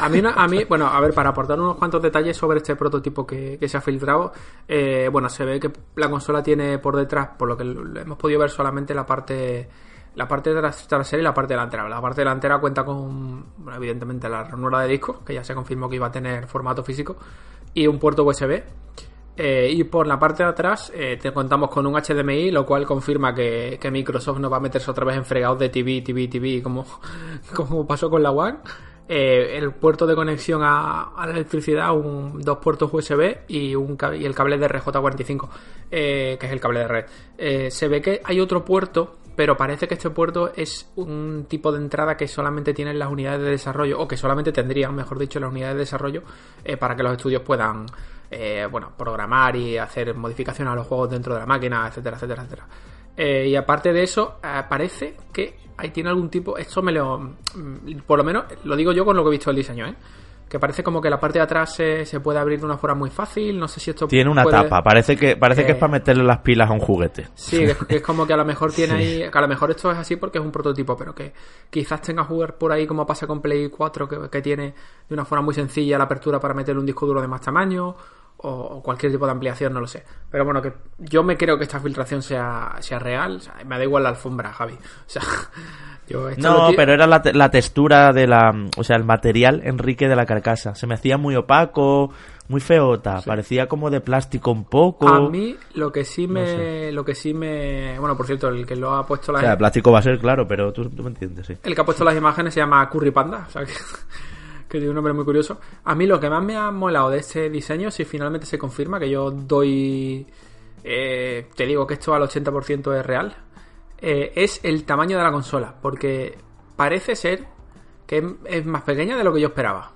a mí, a mí bueno, a ver, para aportar unos cuantos detalles sobre este prototipo que, que se ha filtrado, eh, bueno, se ve que la consola tiene por detrás, por lo que hemos podido ver solamente la parte... La parte trasera y la parte delantera. La parte delantera cuenta con, bueno, evidentemente, la ranura de disco, que ya se confirmó que iba a tener formato físico, y un puerto U S B. Eh, y por la parte de atrás eh, te contamos con un H D M I, lo cual confirma que, que Microsoft no va a meterse otra vez en fregados de T V, T V, T V, como, como pasó con la One. Eh, el puerto de conexión a, a la electricidad, un, dos puertos U S B y, un, y el cable de R J cuarenta y cinco, eh, que es el cable de red. Eh, se ve que hay otro puerto, pero parece que este puerto es un tipo de entrada que solamente tienen las unidades de desarrollo, o que solamente tendrían, mejor dicho, las unidades de desarrollo, eh, para que los estudios puedan eh, bueno, programar y hacer modificaciones a los juegos dentro de la máquina, etcétera, etcétera, etcétera. Eh, y aparte de eso, eh, parece que ahí tiene algún tipo... Esto me lo... Por lo menos lo digo yo con lo que he visto del diseño, ¿eh? Que parece como que la parte de atrás se, se puede abrir de una forma muy fácil, no sé si esto tiene una puede... tapa, parece que parece eh... que es para meterle las pilas a un juguete. Sí, que es, que es como que a lo mejor tiene sí. ahí, que a lo mejor esto es así porque es un prototipo, pero que quizás tenga que jugar por ahí como pasa con Play cuatro, que, que tiene de una forma muy sencilla la apertura para meterle un disco duro de más tamaño o, o cualquier tipo de ampliación, no lo sé. Pero bueno, que yo me creo que esta filtración sea, sea real, o sea, me da igual la alfombra, Javi. O sea... Yo no, pero era la, te- la textura de la... O sea, el material, Enrique, de la carcasa. Se me hacía muy opaco, muy feota. Sí. Parecía como de plástico un poco. A mí lo que sí me... No sé. Lo que sí me... Bueno, por cierto, el que lo ha puesto... Las... O sea, el plástico va a ser, claro, pero tú, tú me entiendes, sí. El que ha puesto las imágenes se llama Curry Panda, o sea, que, que tiene un nombre muy curioso. A mí lo que más me ha molado de este diseño, si finalmente se confirma, que yo doy... Eh, te digo que esto al ochenta por ciento es real... Eh, es el tamaño de la consola, porque parece ser que es más pequeña de lo que yo esperaba.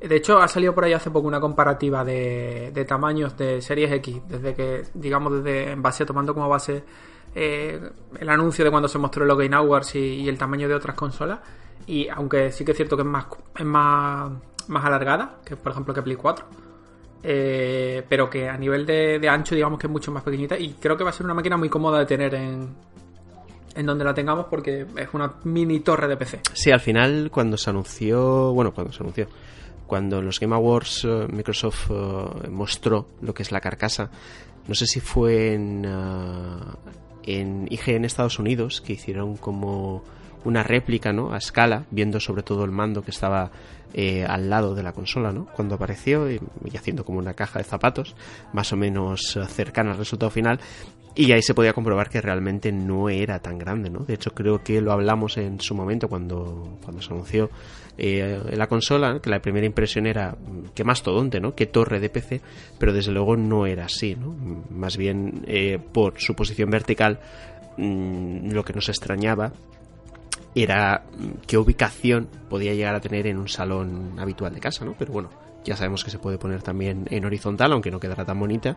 De hecho, ha salido por ahí hace poco una comparativa de, de tamaños de Series X, desde que, digamos, desde en base, tomando como base eh, el anuncio de cuando se mostró el Game Awards y, y el tamaño de otras consolas. Y aunque sí que es cierto que es más, es más más, más alargada, que por ejemplo que Play cuatro, eh, pero que a nivel de, de ancho digamos que es mucho más pequeñita, y creo que va a ser una máquina muy cómoda de tener en, en donde la tengamos, porque es una mini torre de P C. Sí, al final cuando se anunció, bueno, cuando se anunció, cuando en los Game Awards uh, Microsoft uh, mostró lo que es la carcasa, no sé si fue en, uh, en I G N Estados Unidos, que hicieron como una réplica, ¿no?, a escala, viendo sobre todo el mando que estaba eh, al lado de la consola, ¿no?, cuando apareció, y, y haciendo como una caja de zapatos más o menos cercana al resultado final, y ahí se podía comprobar que realmente no era tan grande, ¿no? De hecho, creo que lo hablamos en su momento cuando, cuando se anunció eh, la consola, ¿no?, que la primera impresión era qué mastodonte, ¿no?, qué torre de P C, pero desde luego no era así, ¿no? Más bien eh, por su posición vertical, mmm, lo que nos extrañaba era qué ubicación podía llegar a tener en un salón habitual de casa, ¿no? Pero bueno, ya sabemos que se puede poner también en horizontal, aunque no quedará tan bonita,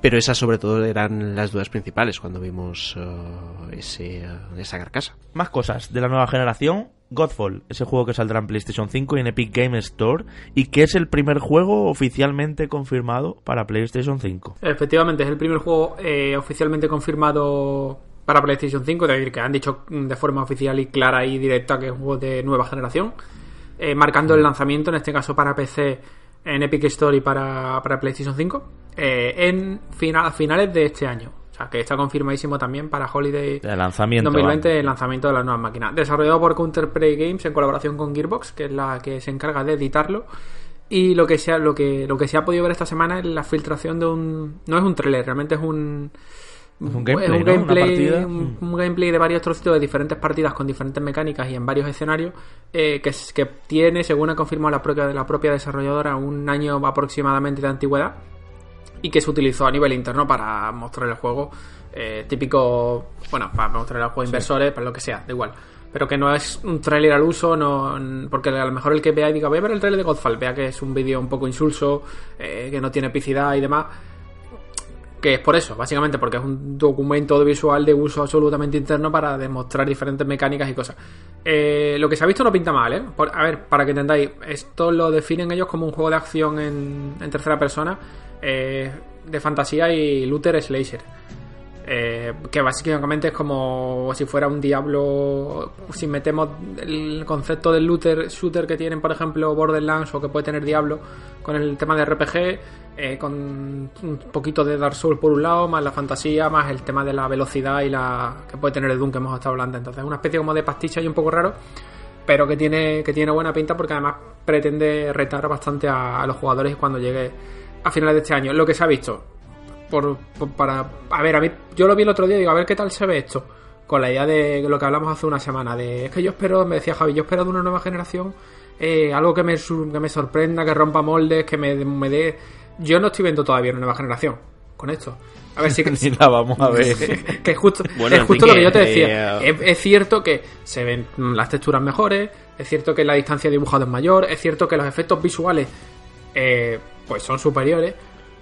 pero esas sobre todo eran las dudas principales cuando vimos uh, ese, uh, esa carcasa. Más cosas de la nueva generación. Godfall, ese juego que saldrá en PlayStation cinco y en Epic Games Store, y que es el primer juego oficialmente confirmado para PlayStation cinco. Efectivamente, es el primer juego eh, oficialmente confirmado para PlayStation cinco, es decir, que han dicho de forma oficial y clara y directa que es un juego de nueva generación, eh, marcando el lanzamiento, en este caso para P C, en Epic Store y para, para PlayStation cinco, eh, en final, finales de este año. O sea, que está confirmadísimo también para Holiday el lanzamiento, dos mil veinte, vale, el lanzamiento de las nuevas máquinas. Desarrollado por Counterplay Games en colaboración con Gearbox, que es la que se encarga de editarlo. Y lo que, sea, lo que, lo que se ha podido ver esta semana es la filtración de un... No es un trailer, realmente es un... Es un gameplay, un, ¿no?, gameplay, un, un gameplay de varios trocitos de diferentes partidas con diferentes mecánicas y en varios escenarios, eh, que, que tiene, según ha confirmado la propia, la propia desarrolladora, un año aproximadamente de antigüedad, y que se utilizó a nivel interno para mostrar el juego, eh, típico, bueno, para mostrar el juego a inversores, sí, para lo que sea, da igual, pero que no es un tráiler al uso, no, porque a lo mejor el que vea y diga voy a ver el tráiler de Godfall, vea que es un vídeo un poco insulso, eh, que no tiene epicidad y demás. Que es por eso, básicamente, porque es un documento audiovisual de uso absolutamente interno para demostrar diferentes mecánicas y cosas. Eh, lo que se ha visto no pinta mal, ¿eh? Por, a ver, para que entendáis, esto lo definen ellos como un juego de acción en, en tercera persona, eh, de fantasía y looter slasher. Eh, que básicamente es como si fuera un Diablo. Si metemos el concepto del looter shooter que tienen, por ejemplo, Borderlands, o que puede tener Diablo, con el tema de R P G, eh, con un poquito de Dark Souls por un lado, más la fantasía, más el tema de la velocidad y la que puede tener el Doom, que hemos estado hablando. Entonces es una especie como de pastiche y un poco raro, pero que tiene, que tiene buena pinta, porque además pretende retar bastante a, a los jugadores cuando llegue a finales de este año. Lo que se ha visto Por, por, para a ver, a mí, yo lo vi el otro día y digo, a ver qué tal se ve esto, con la idea de lo que hablamos hace una semana, de es que yo espero, me decía Javi, yo espero de una nueva generación, eh, algo que me, que me sorprenda, que rompa moldes, que me, me dé. Yo no estoy viendo todavía una nueva generación con esto, a ver si que, ni la vamos a ver. Que es justo, bueno, es justo lo que yo te decía, eh, es, es cierto que se ven las texturas mejores, es cierto que la distancia de dibujado es mayor, es cierto que los efectos visuales eh, pues son superiores.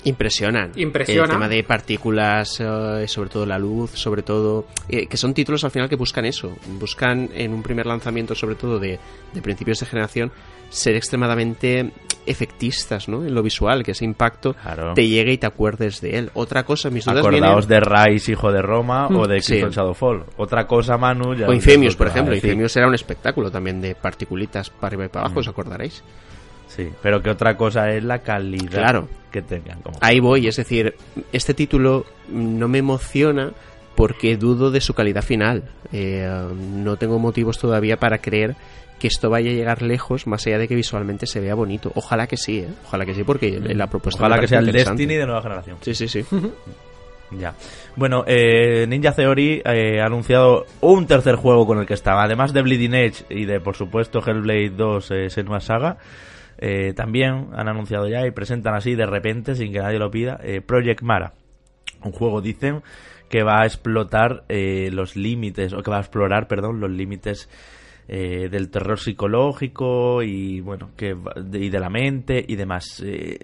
Impresionan. Impresiona. El tema de partículas, eh, sobre todo la luz, sobre todo... Eh, que son títulos al final que buscan eso. Buscan en un primer lanzamiento, sobre todo de, de principios de generación, ser extremadamente efectistas, ¿no?, en lo visual, que ese impacto, claro, te llegue y te acuerdes de él. Otra cosa, mis dudas vienen... Acordaos de Rise, Hijo de Roma, mm. o de Crystal, sí, Shadowfall. Otra cosa, Manu... Ya o Infamous, por ejemplo. Infamous era un espectáculo también de particulitas para arriba y para abajo, mm. os acordaréis. Sí, pero que otra cosa es la calidad, claro, que tengan. Como... Ahí voy, es decir, este título no me emociona porque dudo de su calidad final. Eh, no tengo motivos todavía para creer que esto vaya a llegar lejos, más allá de que visualmente se vea bonito. Ojalá que sí, ¿eh? Ojalá que sí, porque la propuesta... Ojalá que sea el Destiny de nueva generación. Sí, sí, sí. Ya. Bueno, eh, Ninja Theory eh, ha anunciado un tercer juego con el que estaba, además de Bleeding Edge y de, por supuesto, Hellblade dos, eh, Senua's Saga. Eh, también han anunciado ya y presentan así de repente, sin que nadie lo pida, eh, Project Mara, un juego, dicen, que va a explotar eh, los límites, o que va a explorar, perdón, los límites eh, del terror psicológico y bueno, que y de la mente y demás. Eh,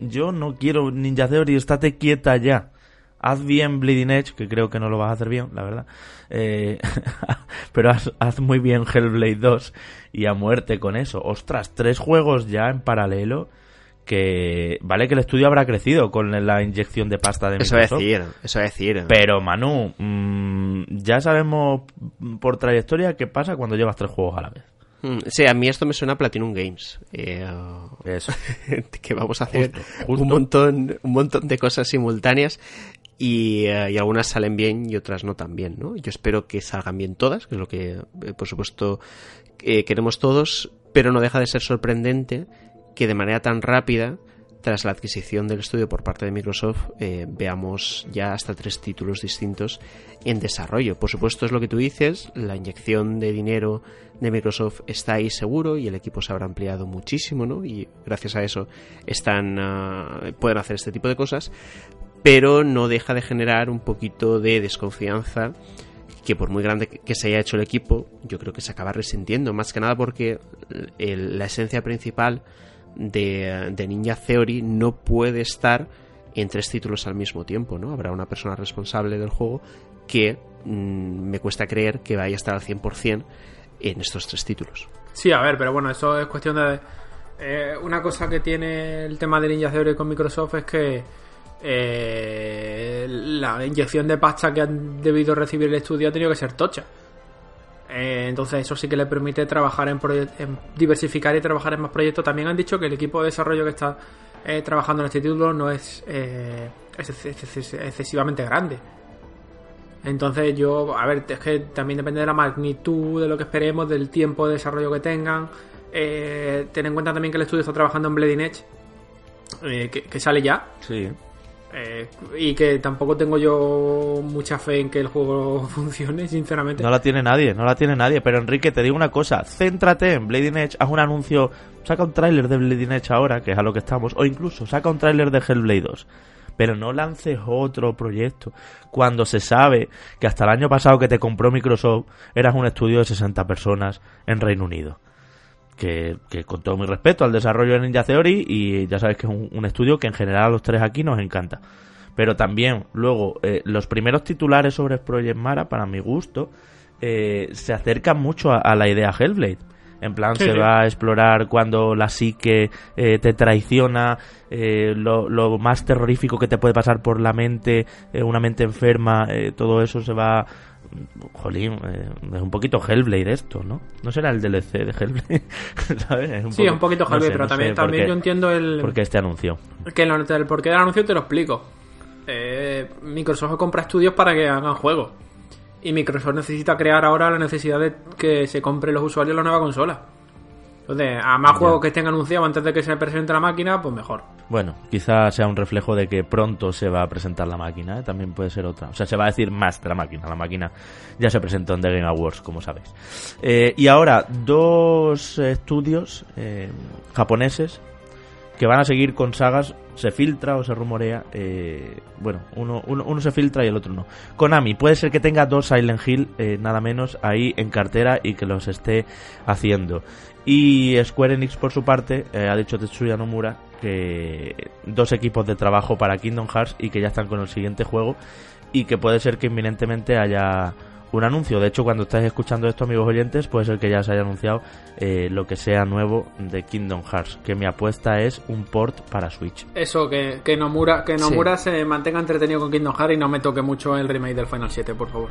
yo no quiero Ninja Theory, estate quieta ya. haz bien Bleeding Edge, que creo que no lo vas a hacer bien, la verdad, eh, pero haz, haz muy bien Hellblade dos y a muerte con eso. Ostras, tres juegos ya en paralelo, que vale que el estudio habrá crecido con la inyección de pasta de Microsoft. Eso es decir, eso es decir. Pero Manu, mmm, ya sabemos por trayectoria qué pasa cuando llevas tres juegos a la vez. Sí, a mí esto me suena a Platinum Games. Eh, Eso. Que vamos a hacer justo, justo. Un montón, un montón de cosas simultáneas y, eh, y algunas salen bien y otras no tan bien, ¿no? Yo espero que salgan bien todas, que es lo que, eh, por supuesto, eh, queremos todos, pero no deja de ser sorprendente que de manera tan rápida, tras la adquisición del estudio por parte de Microsoft, eh, veamos ya hasta tres títulos distintos en desarrollo. Por supuesto, es lo que tú dices, la inyección de dinero de Microsoft está ahí seguro y el equipo se habrá ampliado muchísimo, ¿no? Y gracias a eso están uh, pueden hacer este tipo de cosas, pero no deja de generar un poquito de desconfianza que, por muy grande que se haya hecho el equipo, yo creo que se acaba resintiendo, más que nada porque el, la esencia principal De, de Ninja Theory no puede estar en tres títulos al mismo tiempo, ¿no? Habrá una persona responsable del juego que mmm, me cuesta creer que vaya a estar al cien por ciento en estos tres títulos. Sí, a ver, pero bueno, eso es cuestión de... Eh, una cosa que tiene el tema de Ninja Theory con Microsoft es que eh, la inyección de pasta que han debido recibir el estudio ha tenido que ser tocha. Entonces eso sí que le permite trabajar en, proye- en diversificar y trabajar en más proyectos. También han dicho que el equipo de desarrollo que está eh, trabajando en este título no es, eh, es, es, es, es excesivamente grande. Entonces yo, a ver, es que también depende de la magnitud, de lo que esperemos, del tiempo de desarrollo que tengan. Eh, ten en cuenta también que el estudio está trabajando en Bleeding Edge, eh, que, que sale ya. Sí. Eh, y que tampoco tengo yo mucha fe en que el juego funcione, sinceramente. No la tiene nadie, no la tiene nadie. Pero Enrique, te digo una cosa, céntrate en Bleeding Edge, haz un anuncio, saca un tráiler de Bleeding Edge ahora, que es a lo que estamos, o incluso saca un tráiler de Hellblade dos. Pero no lances otro proyecto cuando se sabe que hasta el año pasado que te compró Microsoft eras un estudio de sesenta personas en Reino Unido. Que, que con todo mi respeto al desarrollo de Ninja Theory, y ya sabes que es un, un estudio que en general a los tres aquí nos encanta, pero también luego eh, los primeros titulares sobre Project Mara, para mi gusto, eh, se acercan mucho a, a la idea Hellblade, en plan sí, se sí. va a explorar cuando la psique eh, te traiciona, eh, lo, lo más terrorífico que te puede pasar por la mente, eh, una mente enferma, eh, todo eso se va... Jolín, eh, es un poquito Hellblade esto, ¿no? No será el D L C de Hellblade, ¿sabes? Es un sí, poco, un poquito Hellblade, no sé, pero no también, también qué, yo entiendo el... ¿Por qué este anuncio? Que el, el porqué del anuncio te lo explico. Eh, Microsoft compra estudios para que hagan juegos. Y Microsoft necesita crear ahora la necesidad de que se compren los usuarios la nueva consola. Entonces, a más juegos que estén anunciados antes de que se presente la máquina, pues mejor. Bueno, quizás sea un reflejo de que pronto se va a presentar la máquina, ¿eh? También puede ser otra. O sea, se va a decir más de la máquina. La máquina ya se presentó en The Game Awards, como sabéis. Eh, y ahora, dos estudios eh, japoneses que van a seguir con sagas, se filtra o se rumorea, eh, bueno, uno, uno, uno se filtra y el otro no. Konami, puede ser que tenga dos Silent Hill, eh, nada menos, ahí en cartera y que los esté haciendo. Y Square Enix, por su parte, eh, ha dicho Tetsuya Nomura que dos equipos de trabajo para Kingdom Hearts y que ya están con el siguiente juego y que puede ser que inminentemente haya... un anuncio. De hecho, cuando estáis escuchando esto, amigos oyentes, puede ser que ya se haya anunciado eh, lo que sea nuevo de Kingdom Hearts, que mi apuesta es un port para Switch. Eso, que, que Nomura, que Nomura sí. se mantenga entretenido con Kingdom Hearts y no me toque mucho el remake del Final siete, por favor.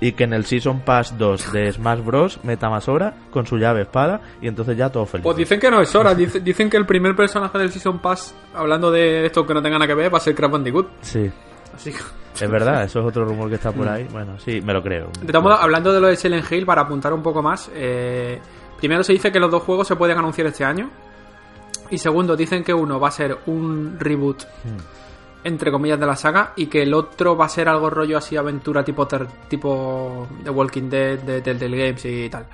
Y que en el Season Pass dos de Smash Bros. Meta más Sora con su llave espada y entonces ya todo feliz. Pues dicen que no es Sora, dicen, dicen que el primer personaje del Season Pass, hablando de esto que no tenga nada que ver, va a ser Crash Bandicoot. Sí. Así que... Es verdad, eso es otro rumor que está por ahí. Bueno, sí, me lo creo. De todos modos, hablando de lo de Silent Hill, para apuntar un poco más, eh, primero se dice que los dos juegos se pueden anunciar este año. Y segundo, dicen que uno va a ser un reboot, entre comillas, de la saga, y que el otro va a ser algo rollo así aventura tipo ter- tipo The Walking Dead, de Telltale Games y tal.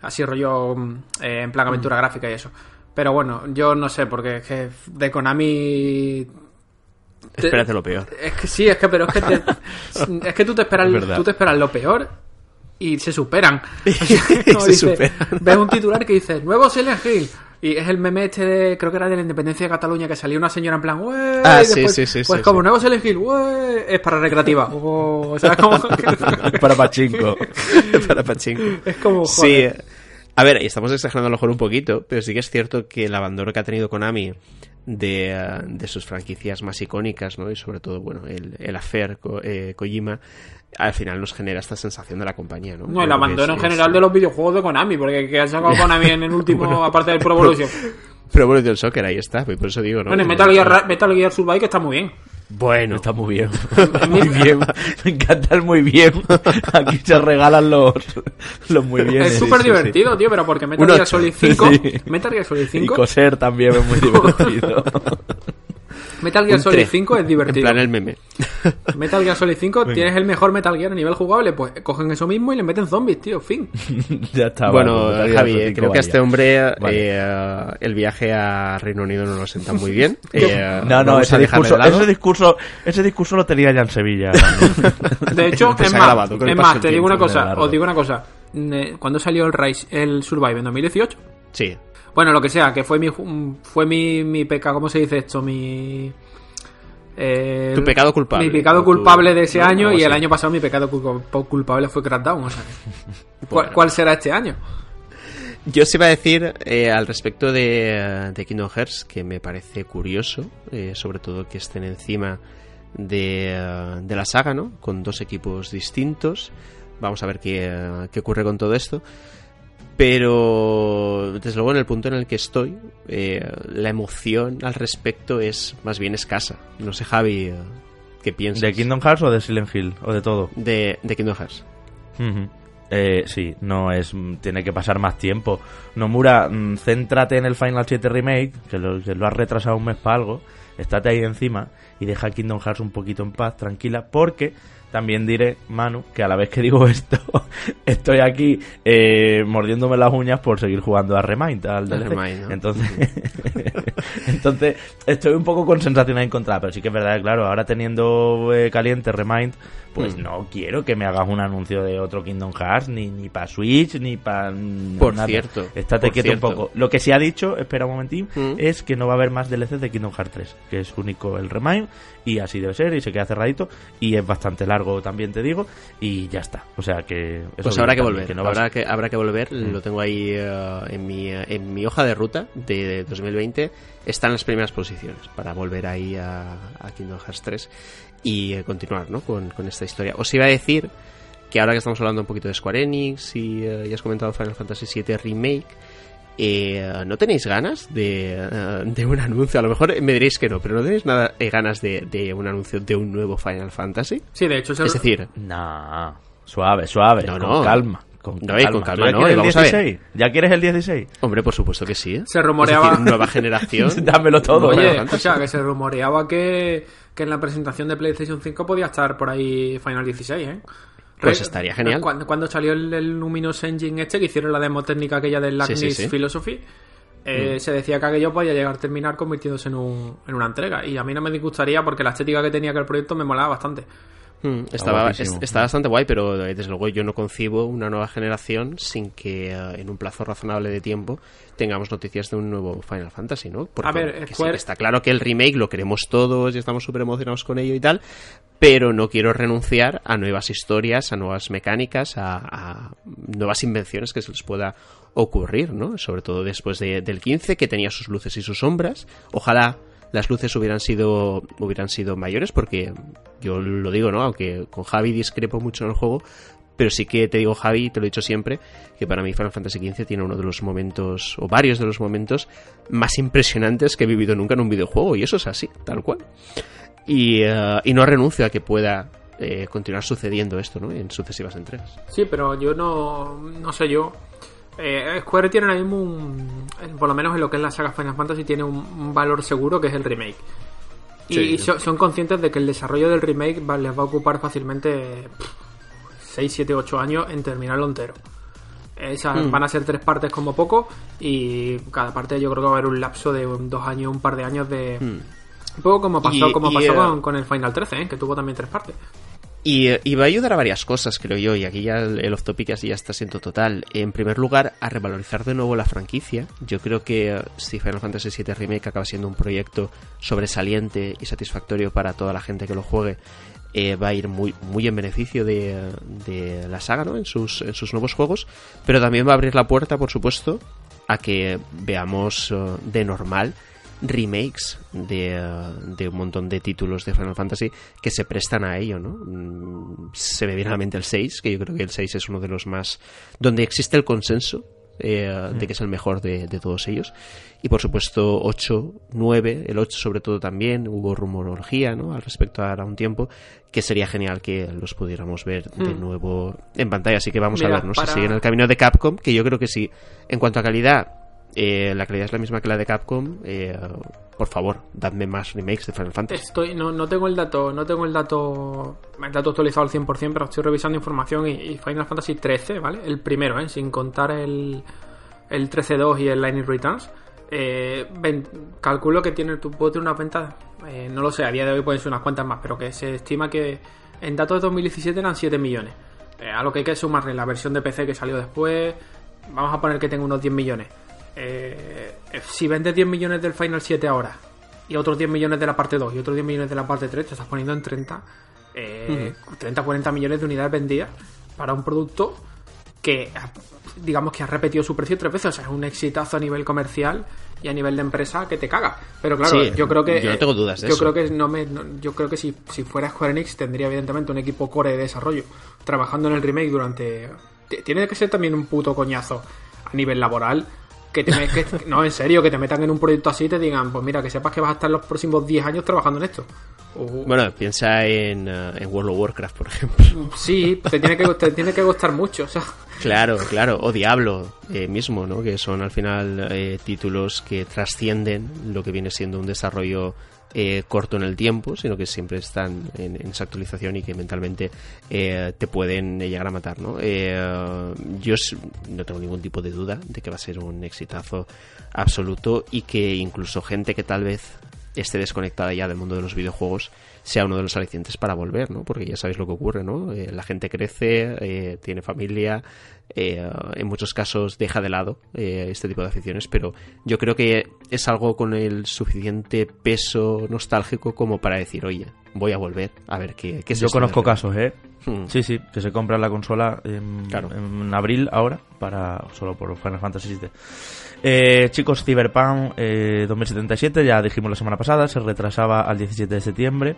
Así rollo eh, en plan aventura mm. gráfica y eso. Pero bueno, yo no sé, porque es que de Konami... Te, espérate lo peor. Es que sí, es que pero es que te, es que tú te esperas tú te esperas lo peor y se superan. O sea, no, se dice, superan. Ves un titular que dice "Nuevo Silent Hill", Y es el meme este de, creo que era de la independencia de Cataluña, que salía una señora en plan, ¡uey! Ah, y después, sí, sí, sí. Pues sí, como sí. Nuevos elegir, ¡uey! Es para recreativa. Oh, o sea, es como... para pachinko. para pachinko. Es como, joder. Sí. A ver, estamos exagerando a lo mejor un poquito, pero sí que es cierto que el abandono que ha tenido Konami de, de sus franquicias más icónicas, ¿no? Y sobre todo, bueno, el, el affair Ko, eh, Kojima, al final nos genera esta sensación de la compañía, ¿no? No, creo el abandono es, en general es... de los videojuegos de Konami, porque que han sacado Konami en el último, bueno, aparte del Pro Evolution. Pro Evolution Soccer, ahí está, por eso digo, ¿no? Bueno, el Metal Gear, Metal Gear Survive, que está muy bien. Bueno, está muy bien. Muy bien. Me encanta el muy bien. Aquí se regalan los, los muy bien. Es súper sí, divertido, sí, tío, pero porque Metal Gear Solid cinco. Sí. Metal Gear Solid cinco. Y coser también es muy divertido. Metal Gear Solid cinco es divertido. En plan el meme. Metal Gear Solid cinco, tienes el mejor Metal Gear a nivel jugable, pues cogen eso mismo y le meten zombies, tío, fin. Ya está. Bueno, bueno Javi, creo que vaya. A este hombre vale. eh, el viaje a Reino Unido no lo sienta muy bien. eh, no, no, ese discurso, ese discurso ese discurso lo tenía ya en Sevilla. ¿No? De hecho, es más, es más te digo una cosa, os digo una cosa. ¿Cuándo salió el Rise, el Survive? ¿En dos mil dieciocho? Sí. Bueno, lo que sea, que fue mi fue mi, mi pecado, ¿cómo se dice esto? Mi eh, tu pecado culpable. Mi pecado culpable tu, de ese no, año no, y sí. El año pasado mi pecado culpable fue Crackdown, o sea. ¿Cuál, ¿Cuál será este año? Yo os iba a decir eh, al respecto de, de Kingdom Hearts, que me parece curioso, eh, sobre todo que estén encima de, de la saga, ¿no? Con dos equipos distintos. Vamos a ver qué, qué ocurre con todo esto. Pero, desde luego, en el punto en el que estoy, eh, la emoción al respecto es más bien escasa. No sé, Javi, ¿qué piensas? ¿De Kingdom Hearts o de Silent Hill? ¿O de todo? De, de Kingdom Hearts. Uh-huh. Eh, sí, no es... Tiene que pasar más tiempo. Nomura, mm, céntrate en el Final siete Remake, que lo, que lo has retrasado un mes para algo. Estate ahí encima y deja Kingdom Hearts un poquito en paz, tranquila, porque... También diré, Manu, que a la vez que digo esto, estoy aquí eh, mordiéndome las uñas por seguir jugando a Remind, al D L C. Remind, ¿no? Entonces, entonces, estoy un poco con sensaciones encontradas, pero sí que es verdad, claro, ahora teniendo eh, caliente Remind, pues hmm. no quiero que me hagas un anuncio de otro Kingdom Hearts, ni, ni para Switch, ni para... Por nada. Cierto. Estate por quieto cierto. Un poco. Lo que sí ha dicho, espera un momentín, hmm. es que no va a haber más D L Cs de Kingdom Hearts tres, que es único el Remind, y así debe ser, y se queda cerradito, y es bastante largo. También te digo, y ya está. O sea que. Pues habrá que volver. Que no habrá, que, habrá que volver. Mm. Lo tengo ahí uh, en, mi, en mi hoja de ruta de dos mil veinte. Están las primeras posiciones para volver ahí a, a Kingdom Hearts tres y uh, continuar, ¿no? con, con esta historia. Os iba a decir que ahora que estamos hablando un poquito de Square Enix y uh, ya has comentado Final Fantasy siete Remake. Eh, ¿No tenéis ganas de, uh, de un anuncio? A lo mejor me diréis que no, pero ¿no tenéis nada eh, ganas de, de un anuncio de un nuevo Final Fantasy? Sí, de hecho... Es, es decir... No, suave, suave, no, con no. calma. Con no, calma. Con calma, ¿Ya no, quieres vamos el dieciséis? A ver. ¿Ya quieres el dieciséis? Hombre, por supuesto que sí. Se rumoreaba... Es decir, nueva generación. Dámelo todo. Oye, escucha, que se rumoreaba que, que en la presentación de PlayStation cinco podía estar por ahí Final dieciséis, ¿eh? Pues estaría genial. Cuando, cuando salió el, el Luminous Engine este, que hicieron la demo técnica aquella del Lagni's sí, sí, sí. Philosophy, eh, mm. se decía que aquello podía llegar a terminar convirtiéndose en, un, en una entrega. Y a mí no me disgustaría porque la estética que tenía que el proyecto me molaba bastante. Mm, estaba, es, está bastante guay, pero desde luego yo no concibo una nueva generación sin que uh, en un plazo razonable de tiempo tengamos noticias de un nuevo Final Fantasy, ¿no? Porque a ver, Square... sí, está claro que el remake lo queremos todos y estamos súper emocionados con ello y tal, pero no quiero renunciar a nuevas historias, a nuevas mecánicas, a, a nuevas invenciones que se les pueda ocurrir, ¿no? Sobre todo después de, del quince, que tenía sus luces y sus sombras. Ojalá las luces hubieran sido hubieran sido mayores, porque yo lo digo, ¿no? Aunque con Javi discrepo mucho en el juego, pero sí que te digo, Javi, te lo he dicho siempre, que para mí Final Fantasy quince tiene uno de los momentos, o varios de los momentos más impresionantes que he vivido nunca en un videojuego, y eso es así, tal cual. Y, uh, y no renuncio a que pueda eh, continuar sucediendo esto, ¿no? En sucesivas entregas. Sí, pero yo no, no sé yo... Eh, Square tiene ahora mismo un, por lo menos en lo que es la saga Final Fantasy, tiene un, un valor seguro que es el remake. Sí, y so, son conscientes de que el desarrollo del remake va, les va a ocupar fácilmente pff, seis, siete, ocho años en terminarlo entero. Esas mm. van a ser tres partes como poco, y cada parte yo creo que va a haber un lapso de un, dos años, un par de años de... Mm. Un poco como pasó, y, como y pasó era... con, con el Final trece, ¿eh? Que tuvo también tres partes. Y, y va a ayudar a varias cosas, creo yo, y aquí ya el off-topic así ya está siendo total. En primer lugar, a revalorizar de nuevo la franquicia. Yo creo que si Final Fantasy siete Remake acaba siendo un proyecto sobresaliente y satisfactorio para toda la gente que lo juegue, eh, va a ir muy, muy en beneficio de, de la saga, ¿no?, en sus, en sus nuevos juegos, pero también va a abrir la puerta, por supuesto, a que veamos de normal remakes de, de un montón de títulos de Final Fantasy que se prestan a ello, ¿no? Se me viene a la mente el seis, que yo creo que el seis es uno de los más... donde existe el consenso eh, de que es el mejor de, de todos ellos. Y por supuesto ocho, nueve, el ocho sobre todo también, hubo rumorología, ¿no?, al respecto ahora un tiempo, que sería genial que los pudiéramos ver de nuevo en pantalla. Así que vamos Mira, a vernos para... así en el camino de Capcom, que yo creo que sí, en cuanto a calidad... Eh, la calidad es la misma que la de Capcom. Eh, por favor, dadme más remakes de Final Fantasy. Estoy, no, no tengo el dato, no tengo el dato, el dato actualizado al cien por ciento, pero estoy revisando información y, y Final Fantasy trece, ¿vale? El primero, ¿eh? Sin contar el, el trece punto dos y el Lightning Returns. Eh, ven, calculo que tiene, tú puedes tener unas ventas, eh, no lo sé, a día de hoy pueden ser unas cuantas más, pero que se estima que en datos de dos mil diecisiete eran siete millones. Eh, a lo que hay que sumarle la versión de P C que salió después, vamos a poner que tengo unos diez millones. Eh, si vendes diez millones del Final siete ahora y otros diez millones de la parte dos y otros diez millones de la parte tres, te estás poniendo en treinta, eh, uh-huh. treinta a cuarenta millones de unidades vendidas para un producto que digamos que ha repetido su precio tres veces. O sea, es un exitazo a nivel comercial y a nivel de empresa que te caga. Pero claro, sí, yo creo que yo no tengo dudas de yo eso. Creo que no me, no, yo creo que si, si fuera Square Enix tendría evidentemente un equipo core de desarrollo trabajando en el remake durante... Tiene que ser también un puto coñazo a nivel laboral que te que, no, en serio, que te metan en un proyecto así y te digan, pues mira, que sepas que vas a estar los próximos diez años trabajando en esto. Uh. Bueno, piensa en, uh, en World of Warcraft, por ejemplo. Sí, te tiene que, te tiene que gustar mucho, o sea. Claro, claro, o Diablo eh, mismo, ¿no? Que son al final eh, títulos que trascienden lo que viene siendo un desarrollo eh, corto en el tiempo, sino que siempre están en, en esa actualización y que mentalmente eh, te pueden llegar a matar, ¿no? Eh, yo no tengo ningún tipo de duda de que va a ser un exitazo absoluto y que incluso gente que tal vez esté desconectada ya del mundo de los videojuegos sea uno de los alicientes para volver, ¿no? Porque ya sabéis lo que ocurre, ¿no? Eh, la gente crece, eh, tiene familia, eh, en muchos casos deja de lado eh, este tipo de aficiones, pero yo creo que es algo con el suficiente peso nostálgico como para decir, oye, voy a volver a ver qué, qué es. Yo conozco casos, ¿eh? Hmm. Sí, sí, que se compra la consola en, claro. en abril ahora para solo por Final Fantasy siete. Eh, chicos, Cyberpunk eh, dos mil setenta y siete, ya dijimos la semana pasada, se retrasaba al diecisiete de septiembre.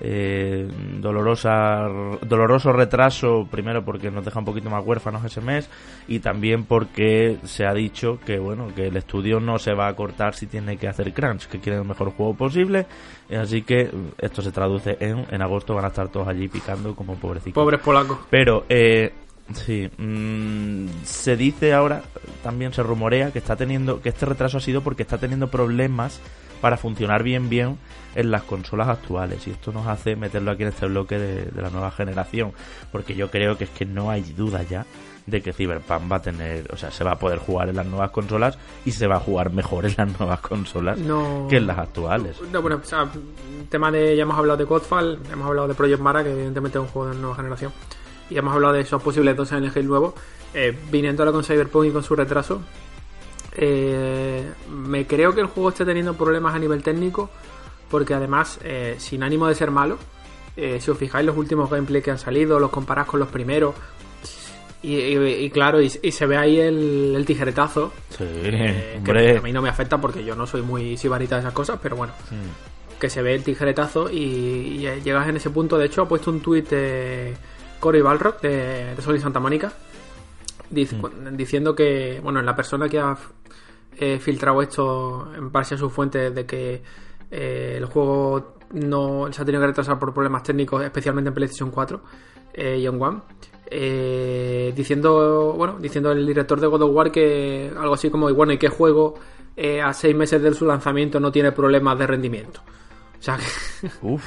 Eh, dolorosa, doloroso retraso, primero porque nos deja un poquito más huérfanos ese mes y también porque se ha dicho que bueno, que el estudio no se va a cortar si tiene que hacer crunch, que quieren el mejor juego posible, así que esto se traduce en, en agosto van a estar todos allí picando como pobrecitos. Pobres polacos. Pero eh, sí, mmm, se dice ahora, también se rumorea que está teniendo, que este retraso ha sido porque está teniendo problemas para funcionar bien bien en las consolas actuales, y esto nos hace meterlo aquí en este bloque de, de la nueva generación, porque yo creo que es que no hay duda ya de que Cyberpunk va a tener, o sea, se va a poder jugar en las nuevas consolas y se va a jugar mejor en las nuevas consolas no, que en las actuales. No, bueno, o sea, tema de, ya hemos hablado de Godfall, hemos hablado de Project Mara, que evidentemente es un juego de nueva generación, y hemos hablado de esos posibles dos en el Halo nuevo, eh, viniendo ahora con Cyberpunk y con su retraso. Eh, me creo que el juego esté teniendo problemas a nivel técnico, porque además, eh, sin ánimo de ser malo, eh, si os fijáis los últimos gameplay que han salido, los comparás con los primeros, y, y, y claro, y, y se ve ahí el, el tijeretazo, sí, eh, que a mí no me afecta porque yo no soy muy sibarita de esas cosas, pero bueno, sí. Que se ve el tijeretazo y, y llegas en ese punto. De hecho, ha puesto un tuit eh, Cory Balrock de, de Sol y Santa Mónica, Dic- mm. diciendo que, bueno, la persona que ha eh, filtrado esto en base a sus fuentes de que eh, el juego no se ha tenido que retrasar por problemas técnicos, especialmente en PlayStation cuatro eh, y en One, eh, diciendo, bueno, diciendo el director de God of War que algo así como, y bueno, ¿y qué juego eh, a seis meses de su lanzamiento no tiene problemas de rendimiento? O sea, que Uf,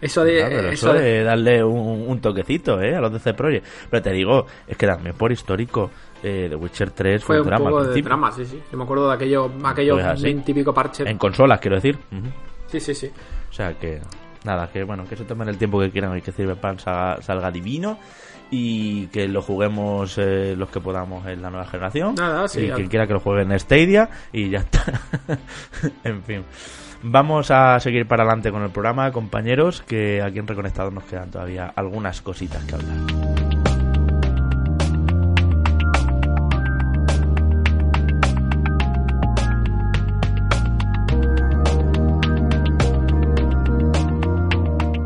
eso, de, claro, eso, eso de, de darle un, un toquecito eh, a los D C Projekt. Pero te digo, es que también por histórico, eh, The Witcher tres fue, fue un, un drama. Poco de drama, sí, sí. Yo me acuerdo de aquellos, aquellos pues veinte y pico parches. En consolas, quiero decir. Uh-huh. Sí, sí, sí. O sea, que nada, que bueno, que se tomen el tiempo que quieran y que Cyberpunk salga, salga divino y que lo juguemos eh, los que podamos en la nueva generación. Nada, sí, y al... quien quiera que lo juegue en Stadia y ya está. En fin, vamos a seguir para adelante con el programa, compañeros, que aquí en Reconectados nos quedan todavía algunas cositas que hablar.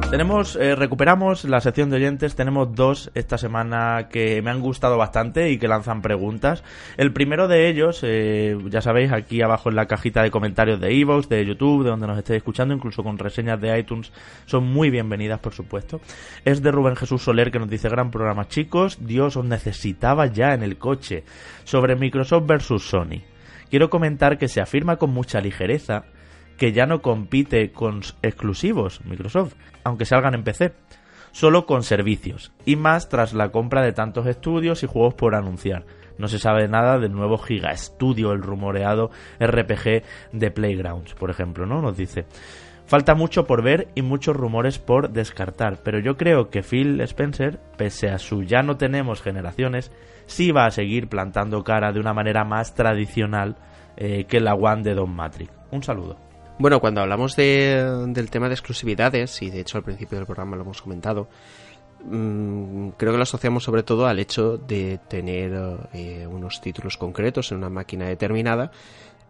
Tenemos, eh, recuperamos la sección de oyentes, tenemos dos esta semana que me han gustado bastante y que lanzan preguntas. El primero de ellos, eh, ya sabéis, aquí abajo en la cajita de comentarios de iVoox, de YouTube, de donde nos estéis escuchando, incluso con reseñas de iTunes, son muy bienvenidas, por supuesto. Es de Rubén Jesús Soler, que nos dice: gran programa, chicos, Dios, os necesitaba ya en el coche. Sobre Microsoft versus Sony, quiero comentar que se afirma con mucha ligereza que ya no compite con exclusivos Microsoft, aunque salgan en P C, solo con servicios, y más tras la compra de tantos estudios y juegos por anunciar. No se sabe nada del nuevo Giga Studio, el rumoreado R P G de Playgrounds, por ejemplo, ¿no? Nos dice: falta mucho por ver y muchos rumores por descartar, pero yo creo que Phil Spencer, pese a su ya no tenemos generaciones, sí va a seguir plantando cara de una manera más tradicional eh, que la One de Don Matrix. Un saludo. Bueno, cuando hablamos de, del tema de exclusividades, y de hecho al principio del programa lo hemos comentado, mmm, creo que lo asociamos sobre todo al hecho de tener eh, unos títulos concretos en una máquina determinada,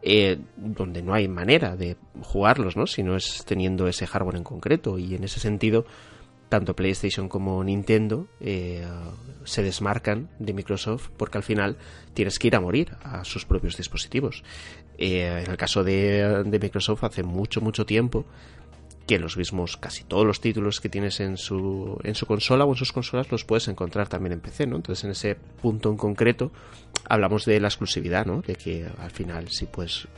eh, donde no hay manera de jugarlos, ¿no?, si no es teniendo ese hardware en concreto. Y en ese sentido, tanto PlayStation como Nintendo eh, se desmarcan de Microsoft, porque al final tienes que ir a morir a sus propios dispositivos. Eh, en el caso de, de Microsoft, hace mucho, mucho tiempo que los mismos, casi todos los títulos que tienes en su, en su consola o en sus consolas los puedes encontrar también en P C, ¿no? Entonces, en ese punto en concreto, hablamos de la exclusividad, ¿no?, de que al final, si puedes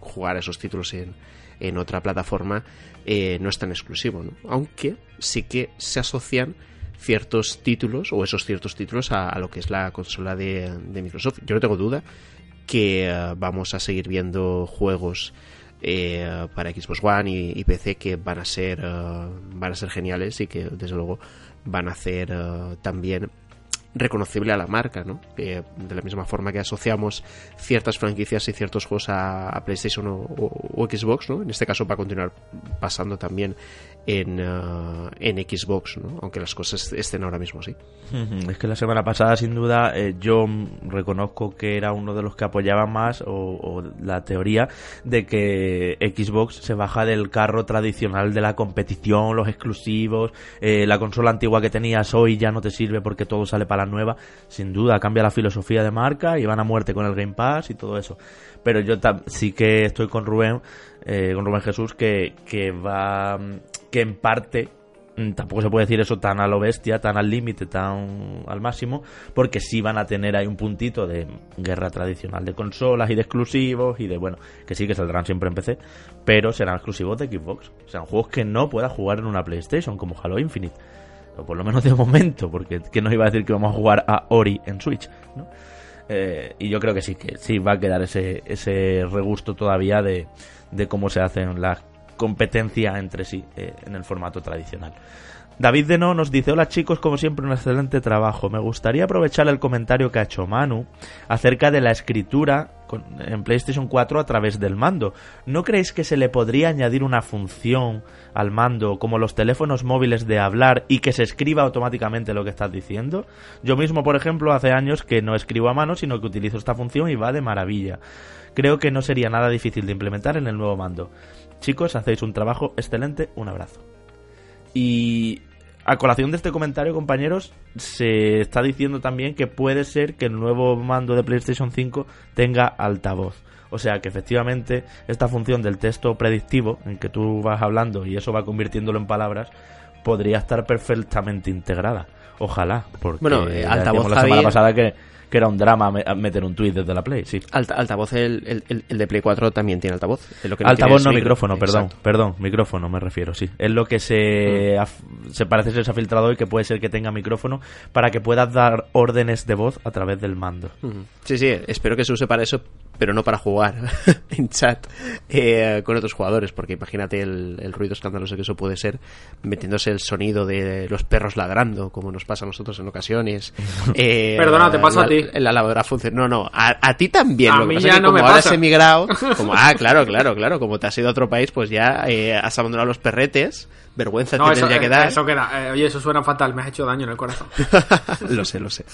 jugar esos títulos en, en otra plataforma, eh, no es tan exclusivo, ¿no? Aunque sí que se asocian ciertos títulos, o esos ciertos títulos, a, a lo que es la consola de, de Microsoft. Yo no tengo duda que uh, vamos a seguir viendo juegos eh, para Xbox One y, y P C que van a ser uh, van a ser geniales y que desde luego van a hacer uh, también reconocible a la marca, ¿no? Eh, de la misma forma que asociamos ciertas franquicias y ciertos juegos a, a PlayStation o, o, o Xbox, ¿no? En este caso va a continuar pasando también en, uh, en Xbox, ¿no?, aunque las cosas estén ahora mismo así. Es que la semana pasada, sin duda, eh, yo reconozco que era uno de los que apoyaba más o, o la teoría de que Xbox se baja del carro tradicional de la competición, los exclusivos, eh, la consola antigua que tenías hoy ya no te sirve porque todo sale para la nueva. Sin duda cambia la filosofía de marca y van a muerte con el Game Pass y todo eso. Pero yo tam- sí que estoy con Rubén, eh, con Rubén Jesús, que, que va... que en parte tampoco se puede decir eso tan a lo bestia, tan al límite, tan al máximo, porque sí van a tener ahí un puntito de guerra tradicional de consolas y de exclusivos y de, bueno, que sí que saldrán siempre en P C, pero serán exclusivos de Xbox. O sea, juegos que no pueda jugar en una PlayStation, como Halo Infinite, o por lo menos de momento, porque ¿quién nos iba a decir que vamos a jugar a Ori en Switch, ¿no? Eh, y yo creo que sí, que sí va a quedar ese, ese regusto todavía de, de cómo se hacen las competencia entre sí eh, en el formato tradicional. David Deno nos dice: hola chicos, como siempre un excelente trabajo. Me gustaría aprovechar el comentario que ha hecho Manu acerca de la escritura con, en PlayStation cuatro a través del mando. ¿No creéis que se le podría añadir una función al mando como los teléfonos móviles de hablar y que se escriba automáticamente lo que estás diciendo? Yo mismo, por ejemplo, hace años que no escribo a mano, sino que utilizo esta función y va de maravilla. Creo que no sería nada difícil de implementar en el nuevo mando. Chicos, hacéis un trabajo excelente, un abrazo. Y a colación de este comentario, compañeros, se está diciendo también que puede ser que el nuevo mando de PlayStation cinco tenga altavoz. O sea que efectivamente esta función del texto predictivo, en que tú vas hablando y eso va convirtiéndolo en palabras, podría estar perfectamente integrada. Ojalá, porque bueno, eh, altavoz, la semana Javi... pasada que... que era un drama meter un tuit desde la Play, sí. Alta, altavoz, el, el, el de Play cuatro también tiene altavoz. Lo que no altavoz no micro... micrófono, perdón, Exacto. perdón, micrófono me refiero, sí. Es lo que se, mm. af, se parece ser se ha filtrado hoy, que puede ser que tenga micrófono para que puedas dar órdenes de voz a través del mando. Mm. Sí, sí, espero que se use para eso, pero no para jugar en chat eh, con otros jugadores, porque imagínate el, el ruido escandaloso que eso puede ser, metiéndose el sonido de los perros ladrando, como nos pasa a nosotros en ocasiones. Eh, Perdona, te pasa la, a ti. La lavadora funciona. No, no, a, a ti también. A lo mí que pasa ya es que no como me ahora pasa. Has emigrado, como, ah, claro, claro, claro, como te has ido a otro país, pues ya eh, has abandonado los perretes. Vergüenza no, tienes ya que dar. Eso queda. Eh, oye, eso suena fatal, me has hecho daño en el corazón. Lo sé, lo sé.